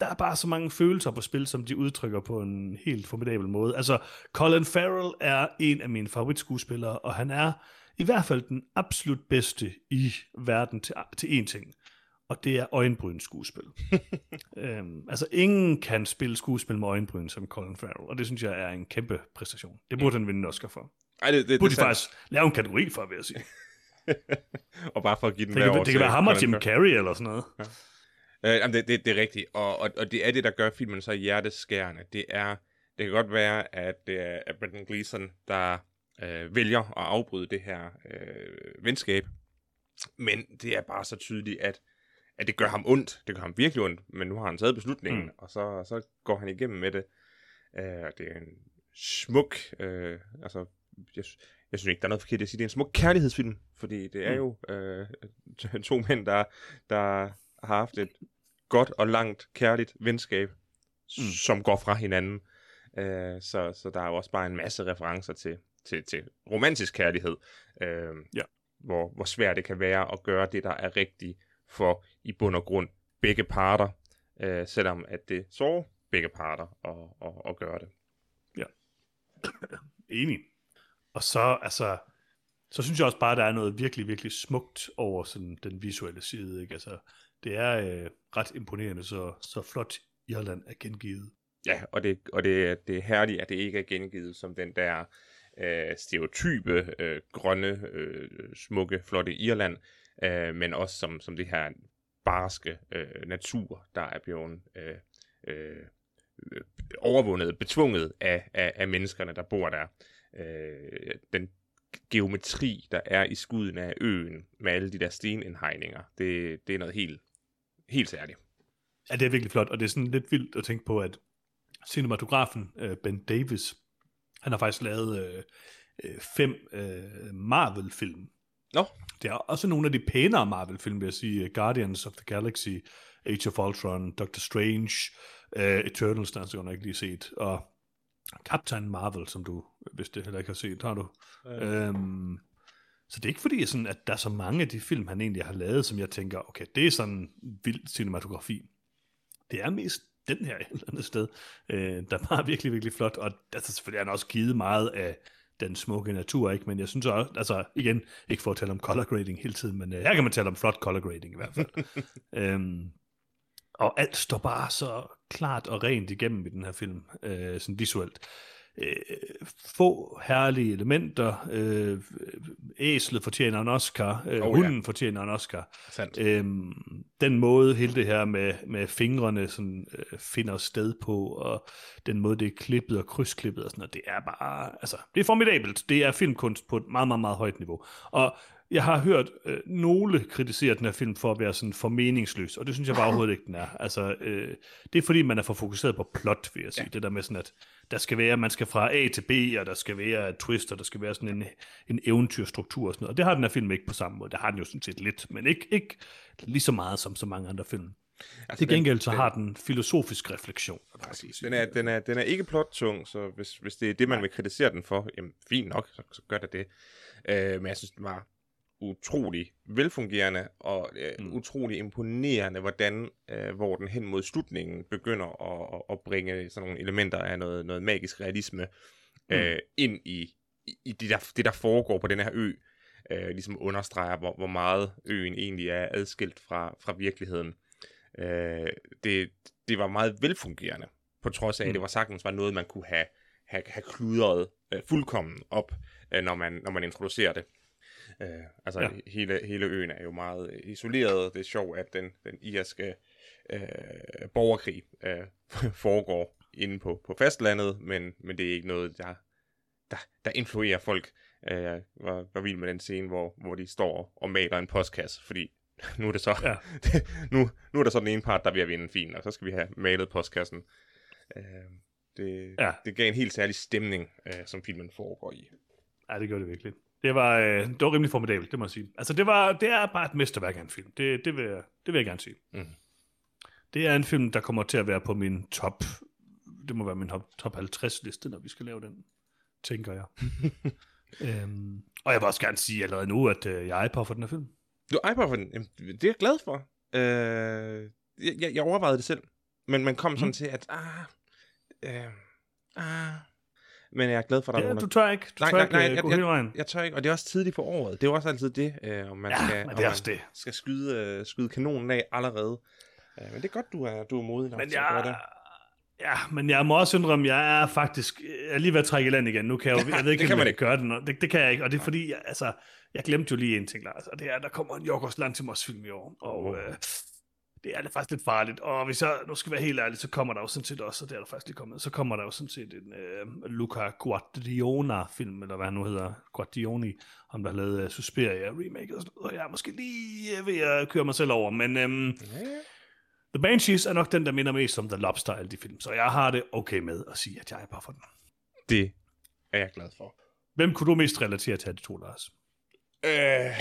der er bare så mange følelser på spil, som de udtrykker på en helt formidabel måde. Altså, Colin Farrell er en af mine favoritskuespillere, og han er i hvert fald den absolut bedste i verden til, til én ting. Og det er øjenbryn skuespil. øhm, altså ingen kan spille skuespil med øjenbryn som Colin Farrell, og det synes jeg er en kæmpe præstation. Det burde mm. han vinde en Oscar for. Ej, det, det, burde det, det de faktisk lave en kategori for, vil jeg sige. Og bare for at give den det hver år. Det kan være ham og Jim Carrey eller sådan noget. Ja. Øh, jamen det, det, det er rigtigt, og, og, og det er det, der gør filmen så hjerteskærende. Det er, det kan godt være, at det er at Brendan Gleeson, der øh, vælger at afbryde det her øh, venskab, men det er bare så tydeligt, at at det gør ham ondt, det gør ham virkelig ondt, men nu har han taget beslutningen, mm. og så, så går han igennem med det. Uh, det er en smuk, uh, altså, jeg, jeg synes ikke, der er noget forkert at sige, det er en smuk kærlighedsfilm, fordi det er jo uh, to mænd, der, der har haft et godt og langt kærligt venskab, mm. som går fra hinanden. Uh, så, så der er jo også bare en masse referencer til, til, til romantisk kærlighed, uh, ja. hvor, hvor svært det kan være at gøre det, der er rigtigt, for i bund og grund begge parter, øh, selvom at det sårer begge parter og, og, og gøre det. Ja. Enig. Og så, altså, så synes jeg også bare, at der er noget virkelig, virkelig smukt over sådan den visuelle side, ikke? Altså, det er øh, ret imponerende, så, så flot Irland er gengivet. Ja, og det, og det, det er herligt, at det ikke er gengivet som den der øh, stereotype, øh, grønne, øh, smukke, flotte Irland, Øh, men også som, som det her barske øh, natur, der er blevet øh, øh, overvundet, betvunget af, af, af menneskerne, der bor der. Øh, den geometri, der er i skuden af øen, med alle de der stenindhegninger, det, det er noget helt, helt særligt. Ja, det er virkelig flot, og det er sådan lidt vildt at tænke på, at cinematografen øh, Ben Davis, han har faktisk lavet øh, øh, fem øh, Marvel-film. No. Det er også nogle af de pænere Marvel-film, vil jeg sige. Guardians of the Galaxy, Age of Ultron, Doctor Strange, uh, Eternals, der har jeg ikke lige set, og Captain Marvel, som du, hvis det heller ikke har set, har du. Uh. Øhm, Så det er ikke fordi, sådan, at der er så mange af de film, han egentlig har lavet, som jeg tænker, okay, det er sådan vild cinematografi. Det er mest den her et eller andet sted, øh, der er bare virkelig, virkelig flot, og der er selvfølgelig han også givet meget af den smukke natur, ikke? Men jeg synes også, altså igen, ikke for at tale om color grading hele tiden, men øh, her kan man tale om flot color grading i hvert fald. øhm, og alt står bare så klart og rent igennem i den her film, øh, sådan visuelt. Øh, få herlige elementer, øh, æslet fortjener en Oscar, øh, oh, hunden ja. fortjener en Oscar. Øhm, den måde hele det her med, med fingrene sådan, øh, finder sted på, og den måde det er klippet og krydsklippet og sådan noget, det er bare, altså, det er formidabelt. Det er filmkunst på et meget, meget, meget højt niveau. Og jeg har hørt øh, nogle kritisere den her film for at være sådan for meningsløs, og det synes jeg bare overhovedet ikke, den er. Altså, øh, det er fordi, man er for fokuseret på plot, vil jeg sige. Ja. Det der med sådan, at der skal være, man skal fra A til B, og der skal være twist, og der skal være sådan en, en eventyrstruktur og sådan noget. Og det har den her film ikke på samme måde. Det har den jo sådan set lidt, men ikke, ikke lige så meget som så mange andre film. Altså, til gengæld så den, har den filosofisk refleksion. Præcis. Den er, den er, den er ikke plottung, så hvis, hvis det er det, man vil kritisere den for, jamen fint nok, så, så gør det det. Øh, men jeg synes, den var utrolig velfungerende og øh, mm. utrolig imponerende, hvordan øh, hvor den hen mod slutningen begynder at, at bringe sådan nogle elementer af noget, noget magisk realisme øh, mm. ind i, i det, der, det, der foregår på den her ø, øh, ligesom understreger, hvor, hvor meget øen egentlig er adskilt fra, fra virkeligheden. Øh, det, det var meget velfungerende, på trods af, at mm. det var sagtens var noget, man kunne have, have, have kludret øh, fuldkommen op, øh, når, man, når man introducerer det. Øh, altså ja. hele, hele øen er jo meget isoleret. Det er sjovt, at den, den irske øh, borgerkrig øh, foregår inde på, på fastlandet, men, men det er ikke noget, der, der, der influerer folk. Øh, jeg var, var vild med den scene, hvor, hvor de står og maler en postkasse, fordi nu er, det så, ja. nu, nu er der så den ene part, der vil have vinde fin, og så skal vi have malet postkassen. Øh, det, ja. det gav en helt særlig stemning, øh, som filmen foregår i. Ja, det gør det virkelig. Det var, øh, det var rimelig formidabelt, det må jeg sige. Altså, det, var, det er bare et mesterværk af en film. Det, det, vil, jeg, det vil jeg gerne sige. Mm. Det er en film, der kommer til at være på min top... Det må være min top halvtreds-liste, når vi skal lave den, tænker jeg. øhm, og jeg vil også gerne sige allerede nu, at øh, jeg iPod for den her film. Du iPod for den? Jamen, det er jeg glad for. Øh, jeg, jeg overvejede det selv. Men man kom mm. sådan til, at... Ah, øh, ah, men jeg er glad for dig. Ja, du tør ikke. Du nej, tør nej, nej, ikke, jeg, jeg, jeg, jeg tør ikke, og det er også tidligt på året. Det er også altid det, øh, om man, ja, skal, det om man det. skal skyde, øh, skyde kanonen af allerede. Øh, men det er godt, du er, du er modig. Men jeg, det. Ja, men jeg må også indrømme, jeg er faktisk, jeg er lige ved at trække i land igen. Nu kan jeg, jo, jeg ved ikke, om jeg ikke gøre det. Det, det kan jeg ikke, og det er fordi, jeg, altså, jeg glemte jo lige en ting, Lars, og det er, at der kommer en Yorgos Lanthimos-film i år, og... Oh. Øh, det er det faktisk lidt farligt, og hvis jeg nu skal være helt ærlig, så kommer der jo sådan set også, og det er der faktisk lige kommet, så kommer der jo sådan set en øh, Luca Guadagnino-film, eller hvad han nu hedder, Guadagnino, ham der har lavet uh, Suspiria remake, og, og jeg er måske lige ved at køre mig selv over, men øhm, yeah. The Banshees er nok den, der minder mest om The Lobster, alle de film, så jeg har det okay med at sige, at jeg er bare for den. Det er jeg glad for. Hvem kunne du mest relatere til af de to, Lars? Øh...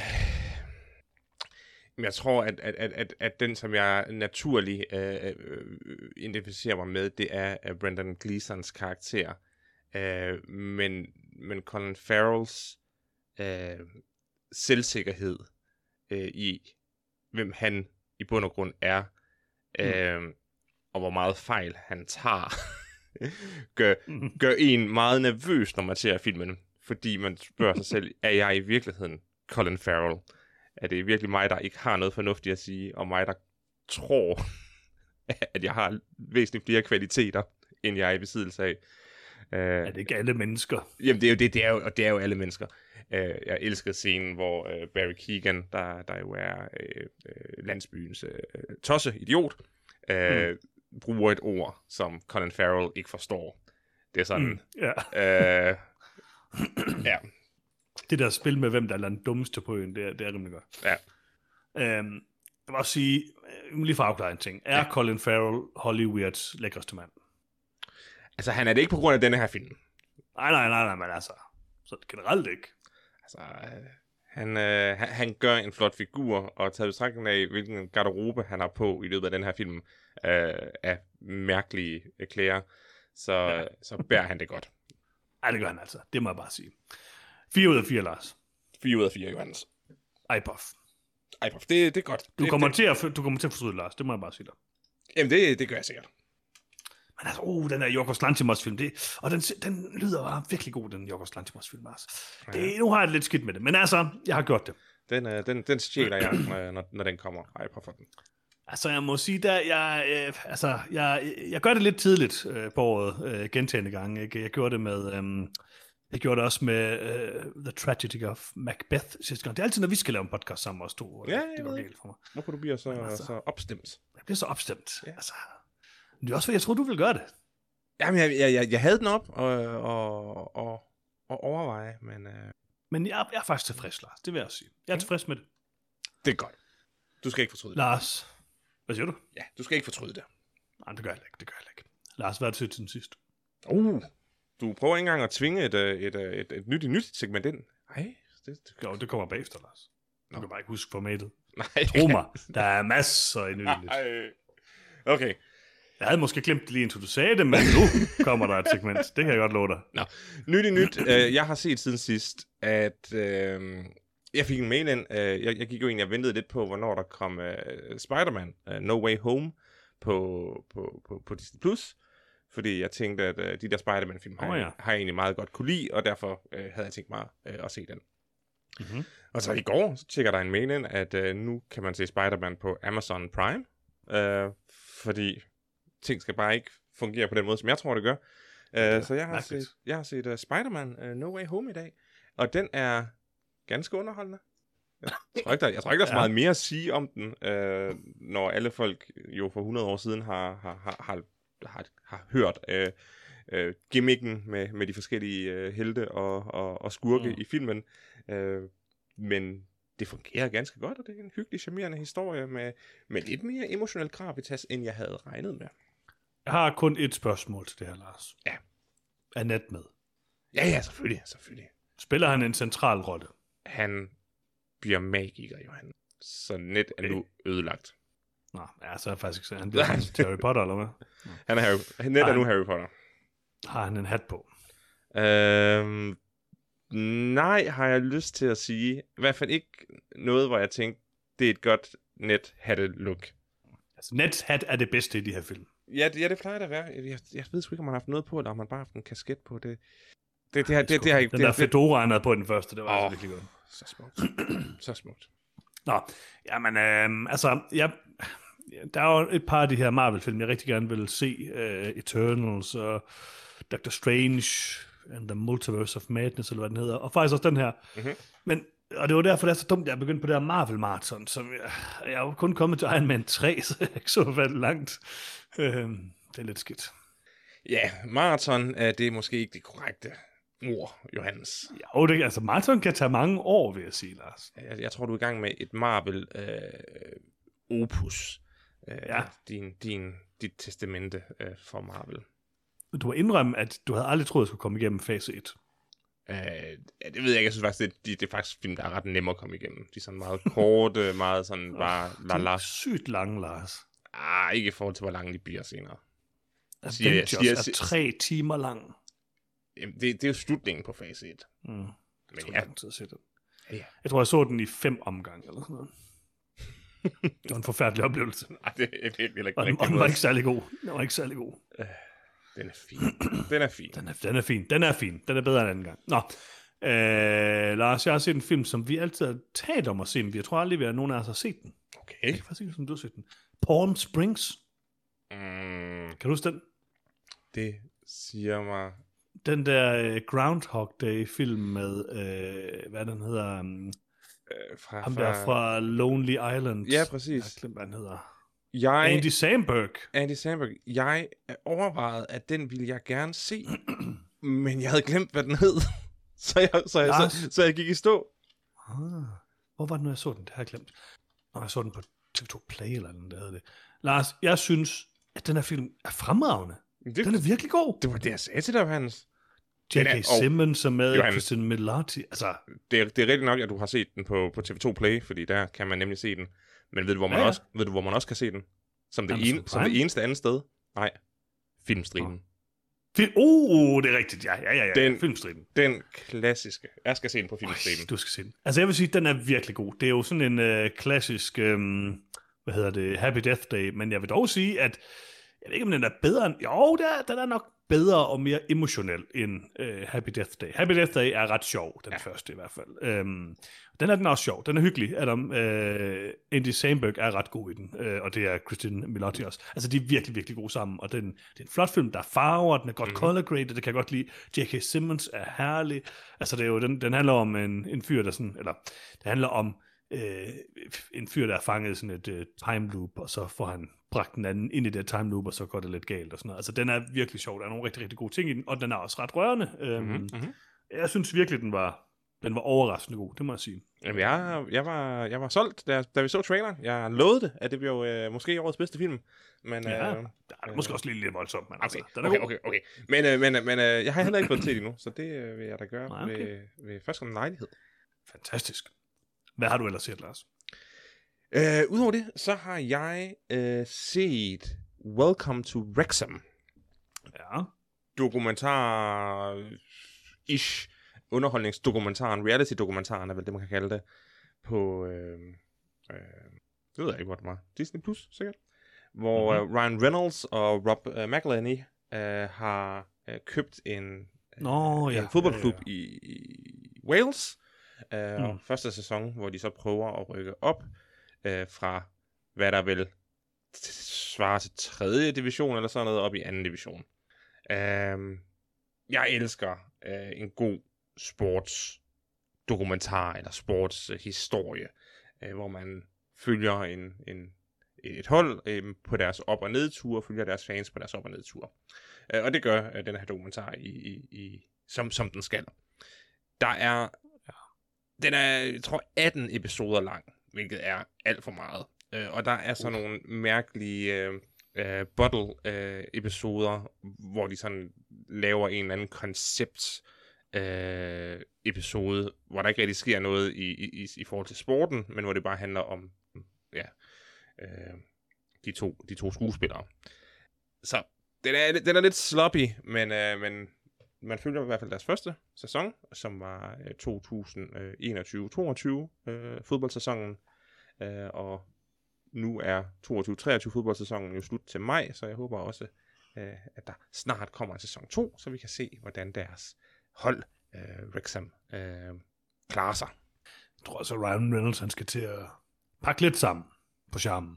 Jeg tror, at, at, at, at, at den, som jeg naturlig øh, identificerer mig med, det er Brendan Gleesons karakter. Øh, men, men Colin Farrells øh, selvsikkerhed øh, i, hvem han i bund og grund er, øh, mm. og hvor meget fejl han tager, gør, gør en meget nervøs, når man ser filmen. Fordi man spørger sig selv, er jeg i virkeligheden Colin Farrell? At det er virkelig mig, der ikke har noget fornuftigt at sige, og mig, der tror, at jeg har væsentligt flere kvaliteter, end jeg er i besiddelse af. Uh, er det ikke alle mennesker? Jamen, det er jo det, det er jo, og det er jo alle mennesker. Uh, jeg elsker scenen, hvor uh, Barry Keoghan, der, der jo er uh, uh, landsbyens uh, tosse-idiot, uh, mm. bruger et ord, som Colin Farrell ikke forstår. Det er sådan... Ja. Mm, yeah. uh, yeah. Det der spil med, hvem der er den dummeste på øen, det er, det er rimelig godt. Ja. Øhm, jeg vil også sige, jeg må lige få afklare en ting. Er ja. Colin Farrell Hollywoods lækreste mand? Altså, han er det ikke på grund af denne her film. Nej, nej, nej, nej, men altså, så generelt ikke. Altså, øh, han, øh, han, han gør en flot figur, og tager betragtning af, hvilken garderobe han har på i løbet af den her film, øh, af mærkelige klæder, så, ja. så bærer han det godt. Nej, det gør han altså, det må jeg bare sige. fire ud af fire, Lars. fire ud af fire, Johannes. Ej, bof. Ej, bof. Det, det er godt. Du, det, kommer det, til at, du kommer til at fortryde, Lars. Det må jeg bare sige dig. Jamen, det, det gør jeg sikkert. Men altså, oh, den der Yorgos Lanthimos-film, det, og den, den lyder bare virkelig god, den Yorgos Lanthimos-film, Lars. Altså. Ja. Nu har jeg lidt skidt med det, men altså, jeg har gjort det. Den, øh, den, den stjæler jeg, når, når den kommer. Ej, bof for den. Altså, jeg må sige, der, jeg, øh, altså, jeg, jeg gør det lidt tidligt øh, på året, øh, gentagne gange. Ikke? Jeg gjorde det med... Øh, Jeg gjorde det også med uh, The Tragedy of Macbeth sidste gang. Det er altid, når vi skal lave en podcast sammen os to. Ja, det går galt for mig. Hvorfor du bliver så, altså, så opstemt? Jeg bliver så opstemt. Ja. Altså, det er også, jeg troede, du ville gøre det. Jamen, jeg, jeg, jeg, jeg havde den op og, og, og, og overveje, men... Uh... Men jeg, jeg er faktisk tilfreds, Lars. Det vil jeg også sige. Jeg er mm. tilfreds med det. Det er godt. Du skal ikke fortryde det. Lars, hvad siger du? Ja, du skal ikke fortryde det. Nej, det gør jeg ikke. Det gør jeg ikke. Lars, hvad har du set til den sidste? Uh... Du prøver ikke engang at tvinge et, et, et, et, et nyt i nyt segment ind. Nej. Det, det, jo, det kommer bagefter, Lars. Du no. kan bare ikke huske formatet. Nej. Tro mig, der er masser i nyt i nyt. Okay. Jeg havde måske glemt det lige, indtil du sagde det, men nu kommer der et segment. Det kan jeg godt love dig. Nå. Nyt i nyt. Øh, jeg har set siden sidst, at øh, jeg fik en mail ind. Øh, jeg, jeg gik jo egentlig og ventede lidt på, hvornår der kom øh, Spider-Man øh, No Way Home på, på, på, på Disney plus. Fordi jeg tænkte, at øh, de der Spider-Man-film har, oh, ja. har jeg egentlig meget godt kunne lide, og derfor øh, havde jeg tænkt mig øh, at se den. Mm-hmm. Og så i går, så tjekker der en mail ind, at øh, nu kan man se Spider-Man på Amazon Prime. Øh, fordi ting skal bare ikke fungere på den måde, som jeg tror, det gør. Øh, ja, så jeg har set, jeg har set uh, Spider-Man uh, No Way Home i dag. Og den er ganske underholdende. Jeg tror ikke, der, jeg tror ikke, der er så meget mere at sige om den, øh, når alle folk jo for hundrede år siden har... har, har, har Har, har hørt øh, øh, gimmicken med, med de forskellige øh, helte og, og, og skurke mm. i filmen. Øh, men det fungerer ganske godt, og det er en hyggelig, charmerende historie med, med lidt mere emotionel gravitas, end jeg havde regnet med. Jeg har kun et spørgsmål til det her, Lars. Ja. Er Ned med? Ja, ja, selvfølgelig, selvfølgelig. Spiller han en central rolle? Han bliver magiker, Johan. Så Ned er okay. Nu ødelagt. Nå, ja, så er jeg faktisk ikke sådan. Han bliver faktisk Harry Potter, eller hvad? Nå. Han er Harry, Ned er nu Harry Potter. Har han en hat på? Øhm, nej, har jeg lyst til at sige. I hvert fald ikke noget, hvor jeg tænkte, det er et godt Ned-hatte-look. Altså, Ned-hat er det bedste i de her film. Ja, det, ja, det plejer det at være. Jeg, jeg ved sgu ikke, om man har haft noget på, eller om man bare har haft en kasket på. Det, det, det, her, det, det, det har ikke... Den der fedora, han havde på den første, det var oh, altså virkelig godt. Så smukt. så smukt. Nå, jamen, øh, altså, jeg... Der er jo et par af de her Marvel-film, jeg rigtig gerne vil se. Uh, Eternals og uh, Doctor Strange and the Multiverse of Madness, eller hvad den hedder. Og faktisk også den her. Mm-hmm. Men, og det var derfor, det er så dumt, at jeg begyndte på det her Marvel-marathon, som jeg, jeg er jo kun kommet til Iron Man tre, så jeg ikke så faldt langt. Uh, det er lidt skidt. Ja, marathon, uh, det er måske ikke det korrekte ord, Johannes. Jo, det, altså marathon kan tage mange år, vil jeg sige, Lars. Jeg, jeg tror, du er i gang med et Marvel-opus. Uh, Ja. Din, din, dit testamente øh, for Marvel. Du må indrømme, at du havde aldrig troet, at jeg skulle komme igennem fase et. Øh, ja, det ved jeg ikke. Jeg synes faktisk, det, det, det er faktisk film, der er ret nemmere at komme igennem. De er sådan meget korte, meget sådan bare... La, la. De er sygt lange, Lars. Ah, ikke i forhold til, hvor lange de bliver senere. Avengers siger, siger, er tre timer lang. Jamen, det, det er jo slutningen på fase et. Mm. Men jeg tror, ja. Lang tid at se det. Ja. Jeg tror, jeg så den i fem omgange eller sådan noget. Det var en forfærdelig oplevelse. Nej, det er virkelig ikke rigtig. Den var ikke særlig god. Den var ikke særlig god. Øh, den er fin. Den er fin. Den er, den er fin. Den er fin. Den er bedre end anden gang. Nå. Øh, Lars, jeg har set en film, som vi altid har talt om at se, men jeg tror aldrig, at nogen af os har set den. Okay. Jeg kan faktisk ikke, som du har set den. Palm Springs. Mm. Kan du huske den? Det siger mig... Den der uh, Groundhog Day-film med, uh, hvad den hedder... Um, Fra, ham der fra... fra Lonely Island. Ja, præcis. Jeg glemmer, hvad han hedder. Jeg... Andy Samberg. Andy Samberg. Jeg overvejede, at den ville jeg gerne se, men jeg havde glemt, hvad den hed. så, jeg, så, jeg, så, så jeg gik i stå. Ah, hvor var det nu, jeg så den? Det har jeg glemt. Nå, jeg så den på T V to Play eller noget, der hedder det. Lars, jeg synes, at den her film er fremragende. Det, den er virkelig god. Det var det, jeg sagde til dig, Hans. J K. Simmons og med Christian Milioti. Altså, det, er, det er rigtig nok, at du har set den på, på T V to Play, fordi der kan man nemlig se den. Men ved du, hvor man, ja, ja. Også, ved du, hvor man også kan se den? Som det, en, som det eneste andet sted? Nej. Filmstriben. Oh. Fil- oh, det er rigtigt, ja, ja, ja, ja. Den, Filmstriben. Den klassiske. Jeg skal se den på Filmstriben. Øj, du skal se den. Altså jeg vil sige, den er virkelig god. Det er jo sådan en øh, klassisk, øh, hvad hedder det, Happy Death Day, men jeg vil dog sige, at jeg ved ikke, om den er bedre end... Jo, den er, den er nok bedre og mere emotionel end øh, Happy Death Day. Happy Death Day er ret sjov, den ja. første i hvert fald. Øhm, den er den også sjov. Den er hyggelig, Adam. Øh, Andy Samberg er ret god i den, øh, og det er Christine Milotti også. Altså, de er virkelig, virkelig gode sammen, og den, det er en flot film, der er farver, den er godt mm. color-graded, det kan jeg godt lide. J K. Simmons er herlig. Altså, det er jo, den, den handler om en, en fyr, der sådan... Eller, det handler om øh, en fyr, der er fanget i sådan et øh, time loop, og så får han... bragt den anden ind i det time loop, og så går det lidt galt og sådan noget. Altså, den er virkelig sjov. Der er nogle rigtig, rigtig gode ting i den, og den er også ret rørende. Mm-hmm. Øhm, jeg synes virkelig, den var, den var overraskende god, det må jeg sige. Jamen, jeg, jeg, var, jeg var solgt, da, da vi så traileren. Jeg lovede det, at det blev øh, måske årets bedste film. Men, ja, øh, der er måske øh, også lidt, lidt voldsomt, men altså, okay, den er okay, okay, okay. Men, øh, men, øh, men øh, jeg har heller ikke fået til det endnu, så det øh, vil jeg da gøre. Nej, okay. ved, ved først om en lejlighed. Fantastisk. Hvad har du ellers set, Lars? Øh, Udover det, så har jeg øh, set Welcome to Wrexham. Ja. Dokumentar-ish. Underholdningsdokumentaren, reality-dokumentaren er vel det, man kan kalde det. På, øh, øh, det ved jeg ikke, hvor det var. Disney Plus, sikkert. Hvor mm-hmm. uh, Ryan Reynolds og Rob uh, McElhenney uh, har uh, købt en, Nå, uh, ja. en fodboldklub ja, ja. I, i Wales. Uh, mm. Første sæson, hvor de så prøver at rykke op fra hvad der vil svare til tredje division eller sådan noget, op i anden division. Uh, jeg elsker uh, en god sportsdokumentar eller sportshistorie, uh, uh, hvor man følger en, en, et hold uh, på deres op- og nedture, følger deres fans på deres op- og nedture. Uh, og det gør uh, den her dokumentar i, i, i, som, som den skal. Der er, den er, jeg tror, atten episoder lang, hvilket er alt for meget. Øh, og der er så okay. nogle mærkelige øh, bottle-episoder, øh, hvor de sådan laver en eller anden koncept-episode, øh, hvor der ikke rigtig sker noget i, i, i forhold til sporten, men hvor det bare handler om ja, øh, de, to, de to skuespillere. Så den er, den er lidt sloppy, men, øh, men man følger i hvert fald deres første sæson, som var øh, to tusind enogtyve toogtyve øh, fodboldsæsonen. Øh, og nu er toogtyve treogtyve fodboldsæsonen jo slut til maj, så jeg håber også, øh, at der snart kommer en sæson to, så vi kan se, hvordan deres hold, øh, Wrexham, øh, klarer sig. Jeg tror også, at Ryan Reynolds han skal til at pakke lidt sammen på charmen.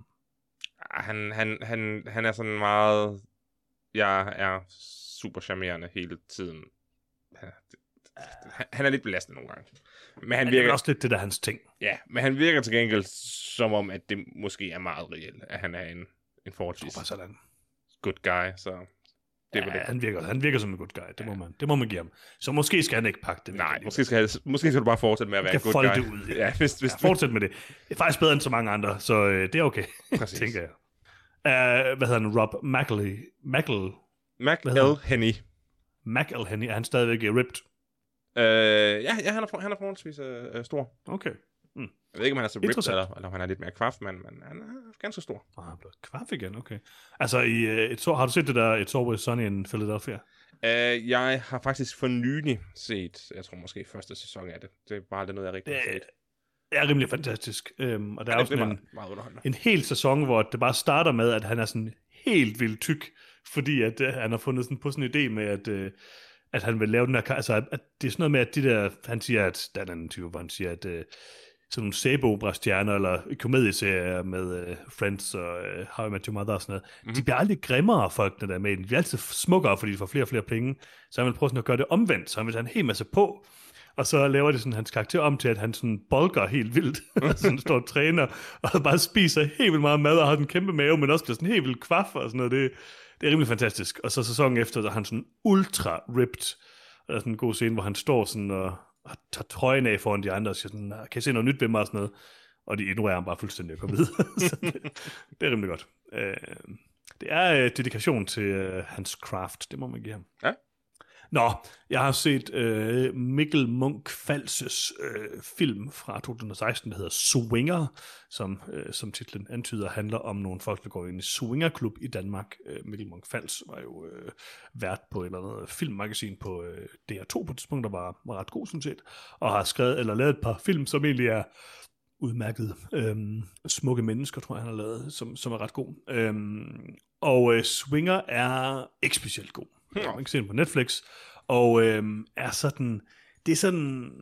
Han, han, han, han er sådan meget... Jeg er super charmerende hele tiden. Han, han er lidt belastende nogle gange. Men han virker, det er også lidt det der hans ting. Ja, men han virker til gengæld som om, at det måske er meget reelt, at han er en, en forholdsvis good guy. Så det ja, det. Han, virker, han virker som en good guy, det, ja. må man, det må man give ham. Så måske skal han ikke pakke det. Nej, måske skal, måske skal du bare fortsætte med at være en good guy. Ud, ja. Ja, hvis, hvis ja, fortsæt med det. Det er faktisk bedre end så mange andre, så øh, det er okay, tænker jeg. Uh, hvad hedder han? Rob McElhenney. McEl... McElhenney. McElhenney. Er han stadigvæk ripped? Uh, ja, ja, han er, for, han er forholdsvis uh, stor. Okay. Mm. Jeg ved ikke, om han er så ripped, eller, eller om han er lidt mere kvaf, men, men han er ganske stor. Ah, han blev kvaf igen, okay. Altså, i, uh, et, har du set det der It's Always Sunny in Philadelphia? Uh, jeg har faktisk for nylig set, jeg tror måske første sæson af det. Det er bare det noget, jeg rigtig har set. Er rimelig fantastisk, øhm, og der ja, er også sådan en, meget, meget en hel sæson, hvor det bare starter med, at han er sådan helt vildt tyk, fordi at, øh, han har fundet sådan, på sådan en idé med, at, øh, at han vil lave den her, altså at, at det er sådan noget med, at de der, han siger, at der er den anden type, han siger, at øh, sådan nogle sæbeopera-stjerner, eller komedieserier med øh, Friends og øh, How I Met Your Mother og sådan noget, mm-hmm. de bliver aldrig grimmere, folkene der er med, de bliver altid smukkere, fordi de får flere og flere penge, så han vil prøve sådan at gøre det omvendt, så han vil tage en hel masse på. Og så laver det sådan hans karakter om til, at han sådan bolker helt vildt, og sådan står og træner, og bare spiser helt vildt meget mad, og har den kæmpe mave, men også bliver sådan helt vildt kvaf og sådan noget. Det, det er rimelig fantastisk. Og så sæsonen efter, der er han sådan ultra ripped, og der er sådan en god scene, hvor han står sådan og, og tager trøjen af foran de andre, og siger sådan, kan jeg se noget nyt ved mig og sådan noget? Og de ignorerer ham bare fuldstændig at komme videre. det, det er rimelig godt. Øh, det er øh, dedikation til øh, hans craft, det må man give ham. Ja. Nå, jeg har set øh, Mikkel Munch-Falses øh, film fra to tusind og seksten, der hedder Swinger, som, øh, som titlen antyder, handler om nogle folk, der går ind i swingerklub i Danmark. Øh, Mikkel Munch-Fals var jo øh, vært på et eller andet filmmagasin på øh, D R to på et tidspunkt, der var, var ret god sådan set, og har skrevet eller lavet et par film, som egentlig er udmærket. Øhm, Smukke mennesker, tror jeg, han har lavet, som, som er ret god. Øhm, og øh, Swinger er ikke specielt god. Man kan se den på Netflix, og øhm, er sådan, det er sådan,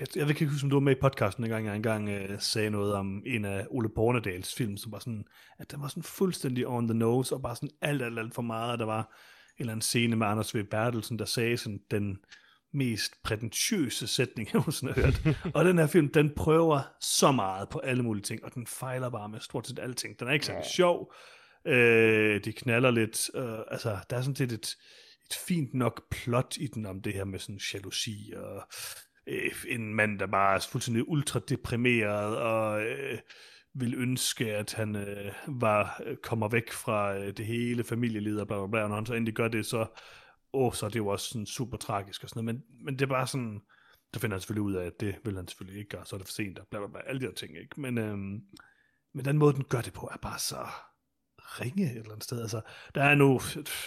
jeg, jeg ved ikke huske, om du var med i podcasten, engang jeg engang øh, sagde noget om en af Ole Bornedals film, som var sådan, at den var sådan fuldstændig on the nose, og bare sådan alt, alt, alt for meget, der var en eller anden scene med Anders W. Bertelsen, der sagde sådan den mest prætentiøse sætning, jeg nogensinde har hørt, og den her film, den prøver så meget på alle mulige ting, og den fejler bare med stort set alting, den er ikke særlig sjov. Øh, de knaller lidt, øh, altså der er sådan set et, et fint nok plot i den om det her med sådan jalousi og øh, en mand, der bare er fuldstændig ultra deprimeret og øh, vil ønske, at han øh, var, kommer væk fra øh, det hele familielivet og bla bla bla, og når han så endelig gør det, så, åh, så er det jo også sådan super tragisk og sådan noget, men, men det er bare sådan, der finder han selvfølgelig ud af, at det vil han selvfølgelig ikke gøre, så er det for sent og bla bla bla, alle de her ting, ikke? Men, øh, men den måde, den gør det på, er bare så ringe et eller andet sted, altså der er nu,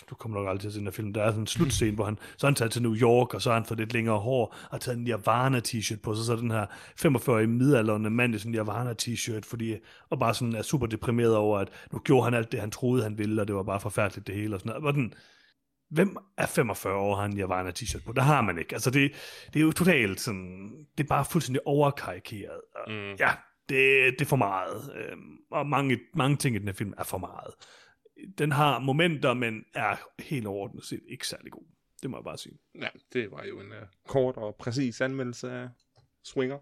du kommer nok aldrig til at se den her film, der er sådan en slutscene, hvor han, så han tager til New York, og så har han fået lidt længere hår, og taget en Nirvana t-shirt på, så så den her femogfyrre-årige midaldrende mand i sådan en Nirvana t-shirt, fordi, og bare sådan er super deprimeret over, at nu gjorde han alt det, han troede, han ville, og det var bare forfærdeligt det hele, og sådan noget, hvor den, hvem er femogfyrre år, han jeg var en t-shirt på? Der har man ikke, altså det, det er jo totalt sådan, det er bare fuldstændig overkarikeret, og, mm. ja, Det, det er for meget, øhm, og mange, mange ting i den her film er for meget. Den har momenter, men er helt overordnet set ikke særlig god. Det må jeg bare sige. Ja, det var jo en uh, kort og præcis anmeldelse af Swinger.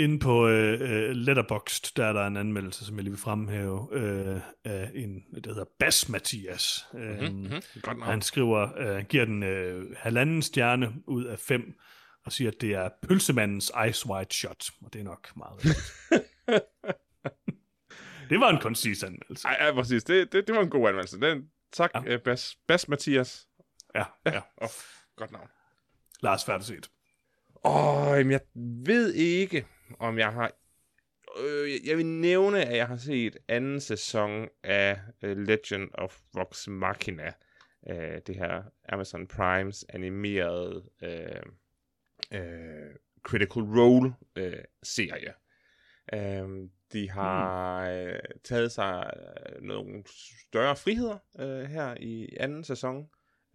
Inde på øh, Letterboxd, der er der en anmeldelse, som jeg lige vil fremhæve, øh, af en, der hedder Bas Mathias. Øh, mm-hmm. Mm-hmm. Han skriver, øh, han giver den øh, halvanden stjerne ud af fem, og siger, at det er pølsemandens Ice White Shot, og det er nok meget rigtigt. Det var en koncis anmeldelse. Ej, ja, præcis. Det, det, det var en god anmeldelse. Den, tak, ja. Bas, Bas Mathias. Ja, ja. ja. Oh, godt navn. Lars, færdig set. Åh, oh, jeg ved ikke, om jeg har... Øh, jeg vil nævne, at jeg har set anden sæson af Legend of Vox Machina. Øh, det her Amazon Primes animerede... Øh, Uh, Critical Role-serie. Uh, uh, de har uh, taget sig nogle større friheder uh, her i anden sæson,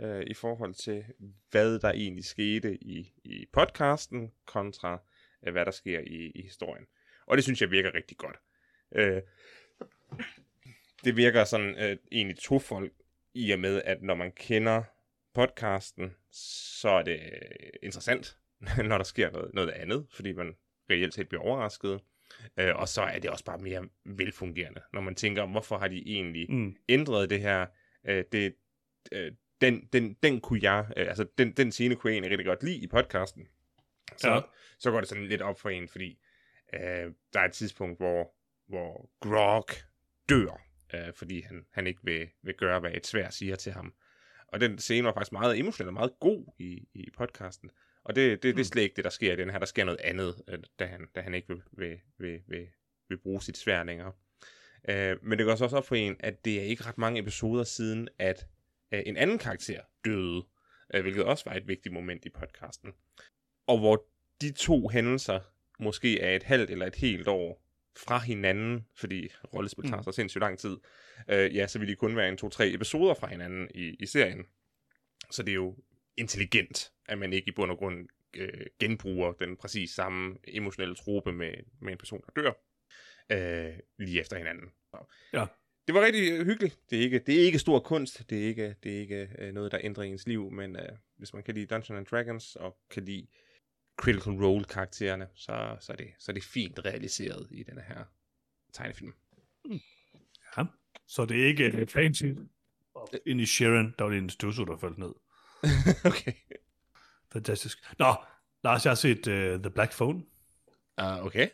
uh, i forhold til, hvad der egentlig skete i, i podcasten, kontra uh, hvad der sker i, i historien. Og det synes jeg virker rigtig godt. Uh, det virker sådan uh, egentlig tofold, i og med, at når man kender podcasten, så er det interessant, når der sker noget, noget andet, fordi man reelt set bliver overrasket. Øh, og så er det også bare mere velfungerende, når man tænker, hvorfor har de egentlig mm. ændret det her? Øh, det, øh, den, den, den kunne jeg, øh, altså den, den scene kunne jeg egentlig rigtig godt lide i podcasten. Så, ja. så går det sådan lidt op for en, fordi øh, der er et tidspunkt, hvor, hvor Grog dør, øh, fordi han, han ikke vil, vil gøre, hvad et sværd siger til ham. Og den scene var faktisk meget emotionel og meget god i, i podcasten. Og det, det, det er slet ikke det, der sker i den her. Der sker noget andet, da han, da han ikke vil, vil, vil, vil, vil bruge sit sværd længere. Øh, men det går så også op for en, at det er ikke ret mange episoder siden, at øh, en anden karakter døde, øh, hvilket også var et vigtigt moment i podcasten. Og hvor de to hændelser måske er et halvt eller et helt år fra hinanden, fordi rollespil tager så sindssygt lang tid, øh, ja, så vil de kun være en, to, tre episoder fra hinanden i, i serien. Så det er jo intelligent, at man ikke i bund og grund øh, genbruger den præcis samme emotionelle trope med, med en person, der dør, øh, lige efter hinanden. Ja. Det var rigtig hyggeligt. Det er ikke, det er ikke stor kunst, det er ikke, det er ikke øh, noget, der ændrer ens liv, men øh, hvis man kan lide Dungeons and Dragons og kan lide Critical Role-karaktererne, så, så, er det, så er det fint realiseret i denne her tegnefilm. Ja, så det er ikke fancy. Inisherin, der var det en stusso, der faldt ned. Okay. Fantastisk. Nå, Lars, jeg har set uh, The Black Phone. Ah, uh, okay.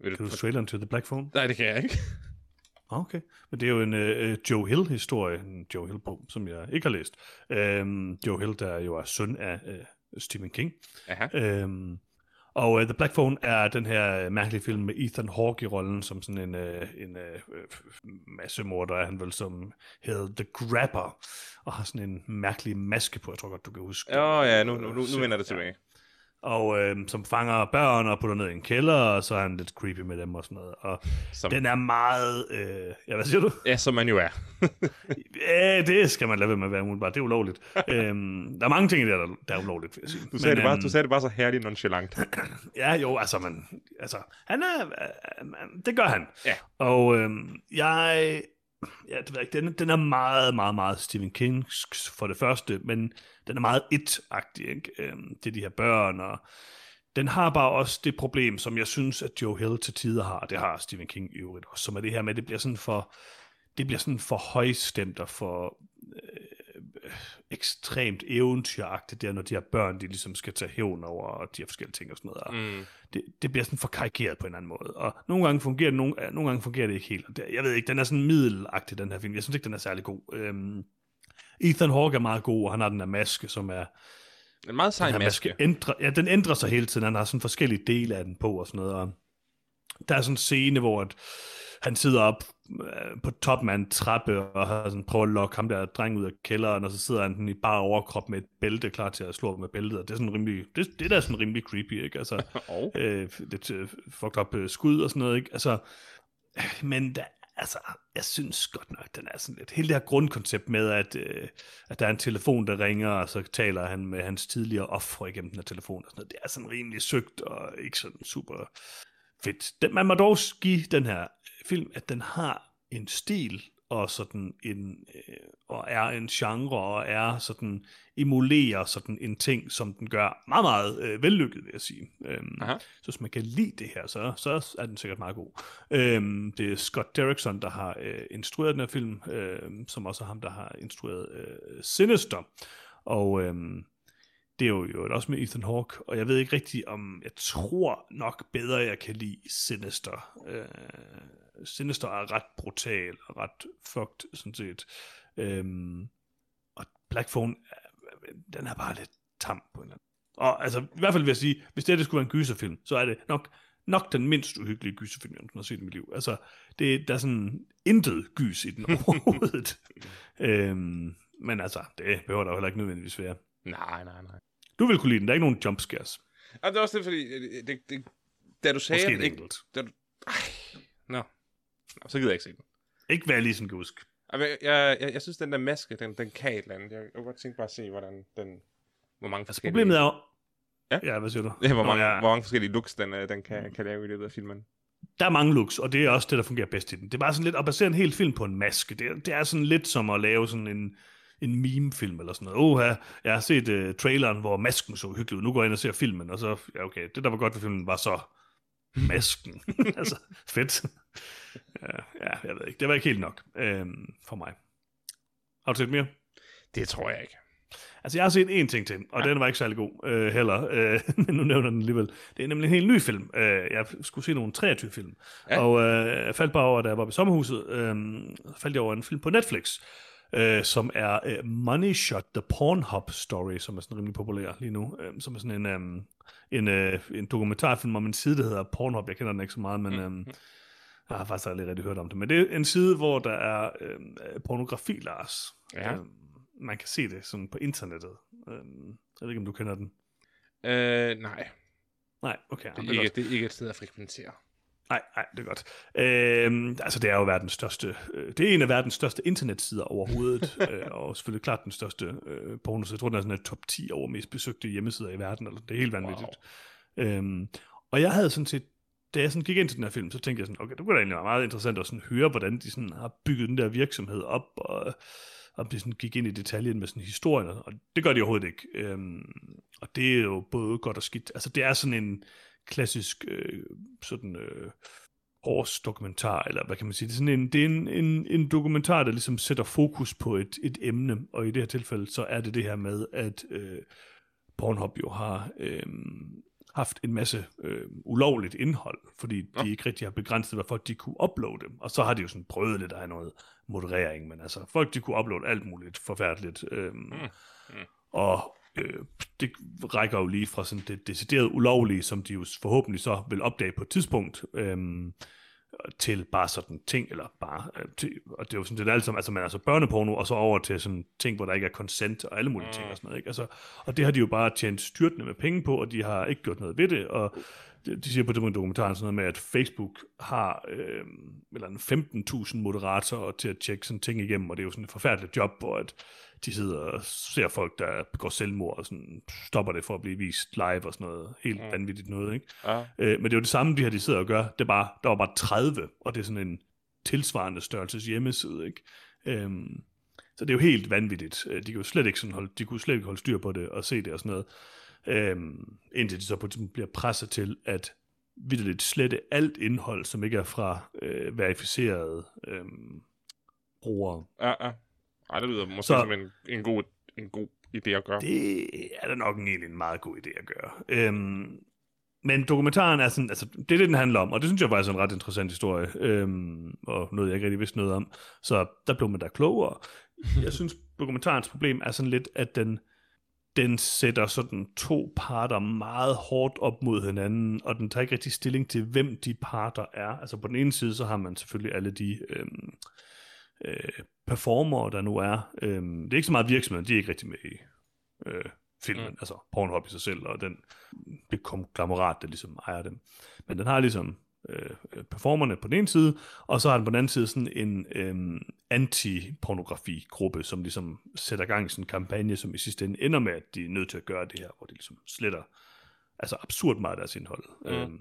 Vil kan du, du traileren til The Black Phone? Nej, det kan jeg ikke. Okay, men det er jo en øh, Joe Hill-historie, en Joe Hill-bog, som jeg ikke har læst. Øhm, Joe Hill, der jo er søn af øh, Stephen King. Øhm, og uh, The Black Phone er den her mærkelige film med Ethan Hawke i rollen, som sådan en, øh, en øh, massemorder, er han vel, som hedder The Grabber, og har sådan en mærkelig maske på, jeg tror godt, du kan huske. Åh oh, ja, nu, nu, nu, nu vender det tilbage. Ja. Og øh, som fanger børn og putter ned i en kælder, og så er han lidt creepy med dem og sådan noget. Og som... den er meget... Øh... Ja, hvad siger du? Ja, som man jo er. Ja, det skal man lade være med at være umiddelbart. Det er ulovligt. øhm, der er mange ting i det, der, der er ulovligt, vil jeg sige. Du sagde, Men, det, bare, øhm... du sagde det bare så herligt nonchalant. Ja, jo, altså, man, altså han er... Øh, man, det gør han. Ja. Og øh, jeg... Ja, det ved jeg ikke. Den, den er meget, meget, meget Stephen Kings for det første, men den er meget it-agtig, ikke? Øhm, det er de her børn, og den har bare også det problem, som jeg synes, at Joe Hill til tider har, og det har Stephen King i øvrigt også, som er det her med, at det bliver sådan for, det bliver sådan for højstemt og for øh, ekstremt eventyragtigt der, når de her børn, de ligesom skal tage hævn over, og de her forskellige ting og sådan noget, og mm. det, det bliver sådan for karikeret på en eller anden måde, og nogle gange fungerer det, nogle, nogle gange fungerer det ikke helt, jeg ved ikke, den er sådan middelagtig, den her film, jeg synes ikke, den er særlig god. øhm, Ethan Hawke er meget god, og han har den der maske, som er... En meget sej maske. Ændrer, ja, den ændrer sig hele tiden. Han har sådan forskellige dele af den på og sådan noget. Og der er sådan en scene, hvor at han sidder op på toppen af en trappe, og har sådan, prøver at lokke ham der dreng ud af kælderen, og så sidder han i bare overkrop med et bælte, klar til at slå med bæltet, og det er sådan rimelig, det, det der er sådan rimelig creepy, ikke? Altså, oh. øh, lidt øh, fucked up øh, skud og sådan noget, ikke? Altså, men der Altså, jeg synes godt nok, den er sådan lidt... Hele det her grundkoncept med, at, øh, at der er en telefon, der ringer, og så taler han med hans tidligere ofre igennem den her telefon og sådan noget. Det er sådan rimelig søgt og ikke sådan super fedt. Den, man må dog give den her film, at den har en stil og sådan en... Øh, og er en genre og er sådan... emulerer sådan en ting, som den gør meget, meget øh, vellykket, vil jeg sige. Øhm, så hvis man kan lide det her, så, så er den sikkert meget god. Øhm, det er Scott Derrickson, der har øh, instrueret den her film, øh, som også er ham, der har instrueret øh, Sinister. Og øh, det er jo, jo også med Ethan Hawke, og jeg ved ikke rigtig om, jeg tror nok bedre, jeg kan lide Sinister. Øh, Sinister er ret brutal og ret fucked, sådan set. Øh, og Black Phone den er bare lidt tam på en eller anden. Og altså, i hvert fald vil jeg sige, hvis det, det skulle være en gyserfilm, så er det nok, nok den mindst uhyggelige gyserfilm, jeg har set i mit liv. Altså, det, der er sådan intet gys i den overhovedet. øhm, men altså, det behøver der jo heller ikke nødvendigvis være. Nej, nej, nej. Du vil kunne lide den, der er ikke nogen jumpscares. Jamen, det er også det, fordi, det, det, det, da du sagde... Måske ikke, da du, ej, nå. nå, så gider jeg ikke se den. Ikke hvad jeg lige sådan kan huske. Jeg, jeg, jeg, jeg synes, den der maske, den, den kan et eller andet. Jeg, jeg kunne godt tænke bare at se, hvordan den... Hvor mange forskellige... Problemet er jo... Ja? Ja, hvad siger du? Ja, hvor, mange, Nå, ja. hvor mange forskellige looks, den, den kan, kan lave i løbet af filmen. Der er mange looks, og det er også det, der fungerer bedst i den. Det er bare sådan lidt... At basere en hel film på en maske, det, det er sådan lidt som at lave sådan en... en meme-film eller sådan noget. Åh, jeg har set uh, traileren, hvor masken så hyggelig ud. Nu går jeg ind og ser filmen, og så... Ja, okay, det der var godt ved filmen, var så... Masken. Altså, fedt. Ja, ja, jeg ved ikke. Det var ikke helt nok øhm, for mig. Har du set mere? Det tror jeg ikke. Altså, jeg har set én ting til, og ja. Den var ikke særlig god øh, heller, øh, men nu nævner den alligevel. Det er nemlig en helt ny film. Øh, jeg skulle se nogle treogtyve film, ja. og øh, jeg faldt bare over, da jeg var på sommerhuset, øh, faldt jeg over en film på Netflix, øh, som er øh, Money Shot, The Pornhub Story, som er sådan rimelig populær lige nu, øh, som er sådan en, øh, en, øh, en dokumentarfilm om en side, der hedder Pornhub. Jeg kender den ikke så meget, men... Øh, Jeg har faktisk aldrig rigtig hørt om det, men det er en side, hvor der er øh, pornografi, Lars. Ja. Øh, man kan se det sådan på internettet. Øh, jeg ved ikke, om du kender den? Øh, nej. Nej, okay. Det er, det er, ikke, det er ikke et sted at frekventere. Nej, nej, det er godt. Øh, altså, det er jo verdens største... Øh, det er en af verdens største internetsider overhovedet, øh, og selvfølgelig klart den største øh, porno. Så jeg tror, den er sådan en top ti over mest besøgte hjemmesider i verden, eller det er helt vanvittigt. Wow. Øh, og jeg havde sådan set... Da jeg sådan gik ind til den her film, så tænkte jeg sådan, okay, det kunne da egentlig være meget interessant at sådan høre, hvordan de sådan har bygget den der virksomhed op, og om de sådan gik ind i detaljen med sådan historien, og det gør de overhovedet ikke. Øhm, og det er jo både godt og skidt. Altså, det er sådan en klassisk øh, sådan øh, årsdokumentar, eller hvad kan man sige, det er sådan en, det er en, en, en dokumentar, der ligesom sætter fokus på et, et emne, og i det her tilfælde, så er det det her med, at øh, Pornhub jo har... Øh, haft en masse øh, ulovligt indhold, fordi de ja. ikke rigtig har begrænset, hvad folk de kunne uploade. Og så har de jo sådan prøvet lidt af noget moderering, men altså folk de kunne uploade alt muligt forfærdeligt. Øh, mm. Mm. Og øh, det rækker jo lige fra sådan det decideret ulovlige, som de jo forhåbentlig så vil opdage på et tidspunkt, øh, til bare sådan ting, eller bare, øh, til, og det er jo sådan lidt alt som, altså man er så børneporno, og så over til sådan ting, hvor der ikke er consent, og alle mulige ting og sådan noget, ikke? Altså, og det har de jo bare tjent styrtende med penge på, og de har ikke gjort noget ved det, og de, de siger på den dokumentaren sådan noget med, at Facebook har øh, eller femten tusind moderatorer til at tjekke sådan ting igennem, og det er jo sådan et forfærdeligt job, hvor at de sidder og ser folk, der begår selvmord, og sådan stopper det for at blive vist live og sådan noget. Helt mm. vanvittigt noget, ikke? Ja. Øh, men det er jo det samme, de her, de sidder og gør. Det er bare, der var bare tredive, og det er sådan en tilsvarende størrelses hjemmeside, ikke? Øhm, så det er jo helt vanvittigt. De kunne slet ikke sådan holde, de kunne slet ikke holde styr på det og se det og sådan noget. Øhm, indtil de så på bliver presset til at vitterligt slette alt indhold, som ikke er fra øh, verificerede øh, brugere. Ja, ja. Ej, det lyder måske så, som en, en, god, en god idé at gøre. Det er da nok en, en meget god idé at gøre. Øhm, men dokumentaren er sådan, altså det er det, den handler om, og det synes jeg faktisk er en ret interessant historie, øhm, og noget, jeg ikke rigtig vidste noget om. Så der blev man da klogere. Jeg synes, dokumentarens problem er sådan lidt, at den, den sætter sådan to parter meget hårdt op mod hinanden, og den tager ikke rigtig stilling til, hvem de parter er. Altså på den ene side, så har man selvfølgelig alle de... Øhm, Øh, performer, der nu er. Øh, det er ikke så meget virksomheden, de er ikke rigtig med i øh, filmen, mm. altså Pornhub i sig selv, og den, det konglomerat, der ligesom ejer dem. Men den har ligesom øh, performerne på den ene side, og så har den på den anden side sådan en øh, anti-pornografi-gruppe, som ligesom sætter gang i sådan en kampagne, som i sidste ende ender med, at de er nødt til at gøre det her, hvor de ligesom sletter altså absurd meget af deres indhold. Mm. Øh,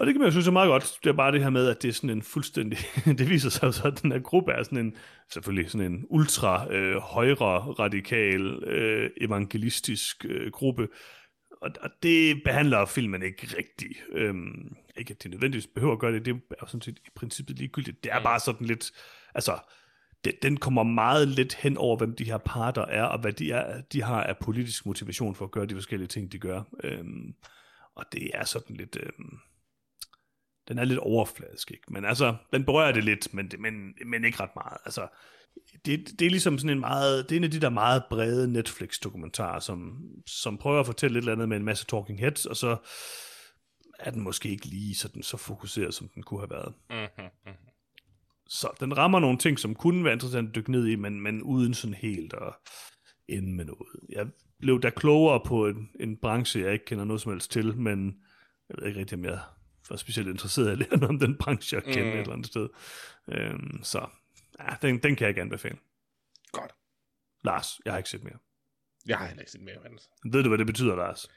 Og det kan man jo synes er meget godt. Det er bare det her med, at det er sådan en fuldstændig... det viser sig jo så, at den her gruppe er sådan en... Selvfølgelig sådan en ultra øh, højre radikal øh, evangelistisk øh, gruppe. Og, og det behandler filmen ikke rigtigt. Øhm, ikke at det nødvendigvis behøver at gøre det. Det er jo sådan set i princippet ligegyldigt. Det er bare sådan lidt... Altså, det, den kommer meget lidt hen over, hvem de her parter er, og hvad de, er, de har af politisk motivation for at gøre de forskellige ting, de gør. Øhm, og det er sådan lidt... Øhm, Den er lidt overfladisk, ikke? Men altså, den berører det lidt, men, men, men ikke ret meget. Altså, det, det er ligesom sådan en meget, det er en af de der meget brede Netflix-dokumentarer, som, som prøver at fortælle lidt eller andet med en masse talking heads, og så er den måske ikke lige sådan, så fokuseret, som den kunne have været. Mm-hmm, mm-hmm. Så den rammer nogle ting, som kunne være interessant at dykke ned i, men, men uden sådan helt at ende med noget. Jeg blev da klogere på en, en branche, jeg ikke kender noget som helst til, men jeg ved ikke rigtig, om jeg... var specielt interesseret i at lære noget om den branche, jeg kender mm. et eller andet sted. Øhm, så ja, den, den kan jeg ikke anbefale. Godt. Lars, jeg har ikke set mere. Jeg har heller ikke set mere, Anders. Ved du, hvad det betyder, Lars?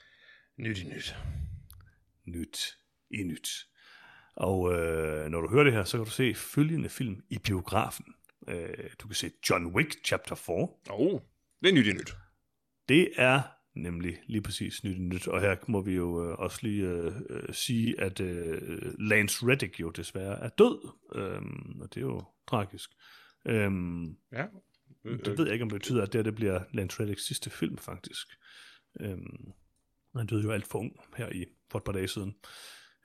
Nyt i nyt. Nyt i nyt. Og øh, når du hører det her, så kan du se følgende film i biografen. Øh, du kan se John Wick, Chapter fire. Åh, oh, det er nyt i nyt. Det er... Nemlig lige præcis nyt nyt. Og her må vi jo øh, også lige øh, øh, sige, at øh, Lance Reddick jo desværre er død. Øhm, og det er jo tragisk. Øhm, ja. Øh, øh. Det ved jeg ikke, om det betyder, at det, det bliver Lance Reddicks sidste film, faktisk. Øhm, han døde jo alt for ung her i, for et par dage siden.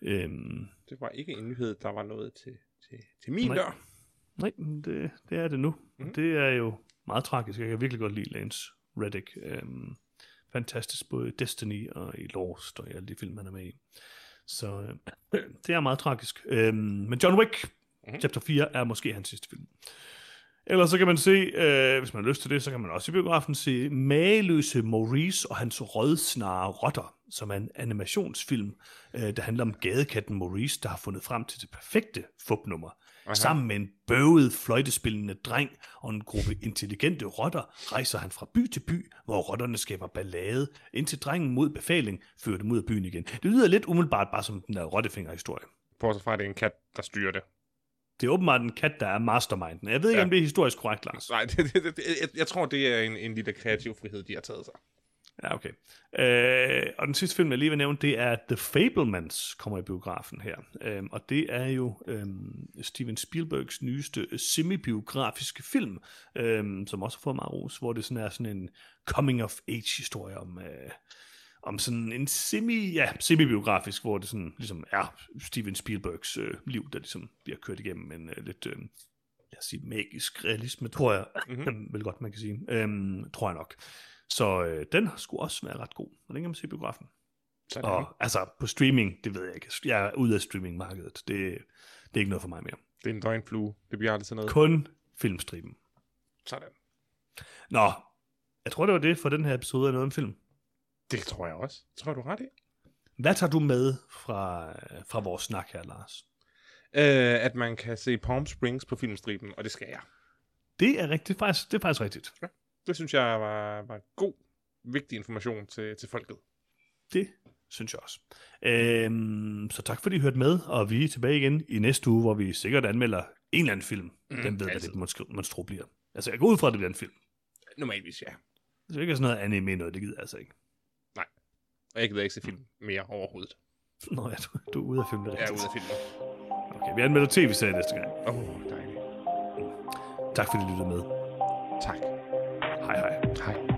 Øhm, det var ikke en nyhed, der var noget til, til, til min nej. dør. Nej, det, det er det nu. Mm-hmm. Det er jo meget tragisk. Jeg kan virkelig godt lide Lance Reddick. Øhm, Fantastisk, både i Destiny og i Lost og i alle de film, han er med i. Så øh, det er meget tragisk. Øhm, men John Wick, mm-hmm. Chapter fire, er måske hans sidste film. Ellers så kan man se, øh, hvis man har lyst til det, så kan man også i biografen se Mageløse Maurice og hans rødsnare rotter, som er en animationsfilm, øh, der handler om gadekatten Maurice, der har fundet frem til det perfekte fupnummer. Aha. Sammen med en bøvet, fløjtespillende dreng og en gruppe intelligente rotter rejser han fra by til by, hvor rotterne skaber ballade, indtil drengen mod befaling fører dem ud af byen igen. Det lyder lidt umiddelbart bare som den der rottefingerhistorie. Bortset fra, at det er en kat, der styrer det. Det er åbenbart en kat, der er masterminden. Jeg ved ikke, ja. om det er historisk korrekt, Lars. Nej, det, det, det, jeg, jeg tror, det er en, en lille kreativ frihed, de har taget sig. Ja, okay. Øh, og den sidste film, jeg lige vil nævne, det er The Fabelmans, kommer i biografen her. Øh, og det er jo øh, Steven Spielbergs nyeste semibiografiske film, øh, som også har fået meget ros, hvor det sådan er sådan en coming-of-age-historie om... Øh, om sådan en semi, ja, semi-biografisk, hvor det sådan ligesom er Steven Spielbergs øh, liv, der ligesom bliver kørt igennem en øh, lidt, øh, lad os sige, magisk realisme, tror jeg, mm-hmm. vel godt man kan sige, øhm, tror jeg nok. Så øh, den har sgu også været ret god, og den kan man se i biografen. Sådan. Og altså på streaming, det ved jeg ikke, jeg er ude af streamingmarkedet, det, det er ikke noget for mig mere. Det er en døgnflue, det bliver aldrig sådan noget. Kun filmstriben. Sådan. Nå, jeg tror det var det for den her episode af Noget om Film. Det tror jeg også. Tror du ret i? Hvad tager du med fra, fra vores snak her, Lars? Øh, at man kan se Palm Springs på filmstriben, og det skal jeg. Det er rigtigt, faktisk, det er faktisk rigtigt. Ja, det synes jeg var, var god, vigtig information til, til folket. Det synes jeg også. Øhm, så tak fordi I hørte med, og vi er tilbage igen i næste uge, hvor vi sikkert anmelder en eller anden film. Mm, den ved, altid. Hvad det monstro bliver. Altså, jeg går ud fra, at det bliver en film. Normalvis, ja. Så ikke sådan noget anime noget, det gider altså ikke. Nej. Og jeg gider ikke se film mere overhovedet. Nå ja, du, du er ude af filmen. Jeg er ude af filmen. Okay, vi anmelder tv-serie næste gang. Åh, oh, dejligt. Mm. Tak fordi I lyttede med. Tak. Hej hej. Hej.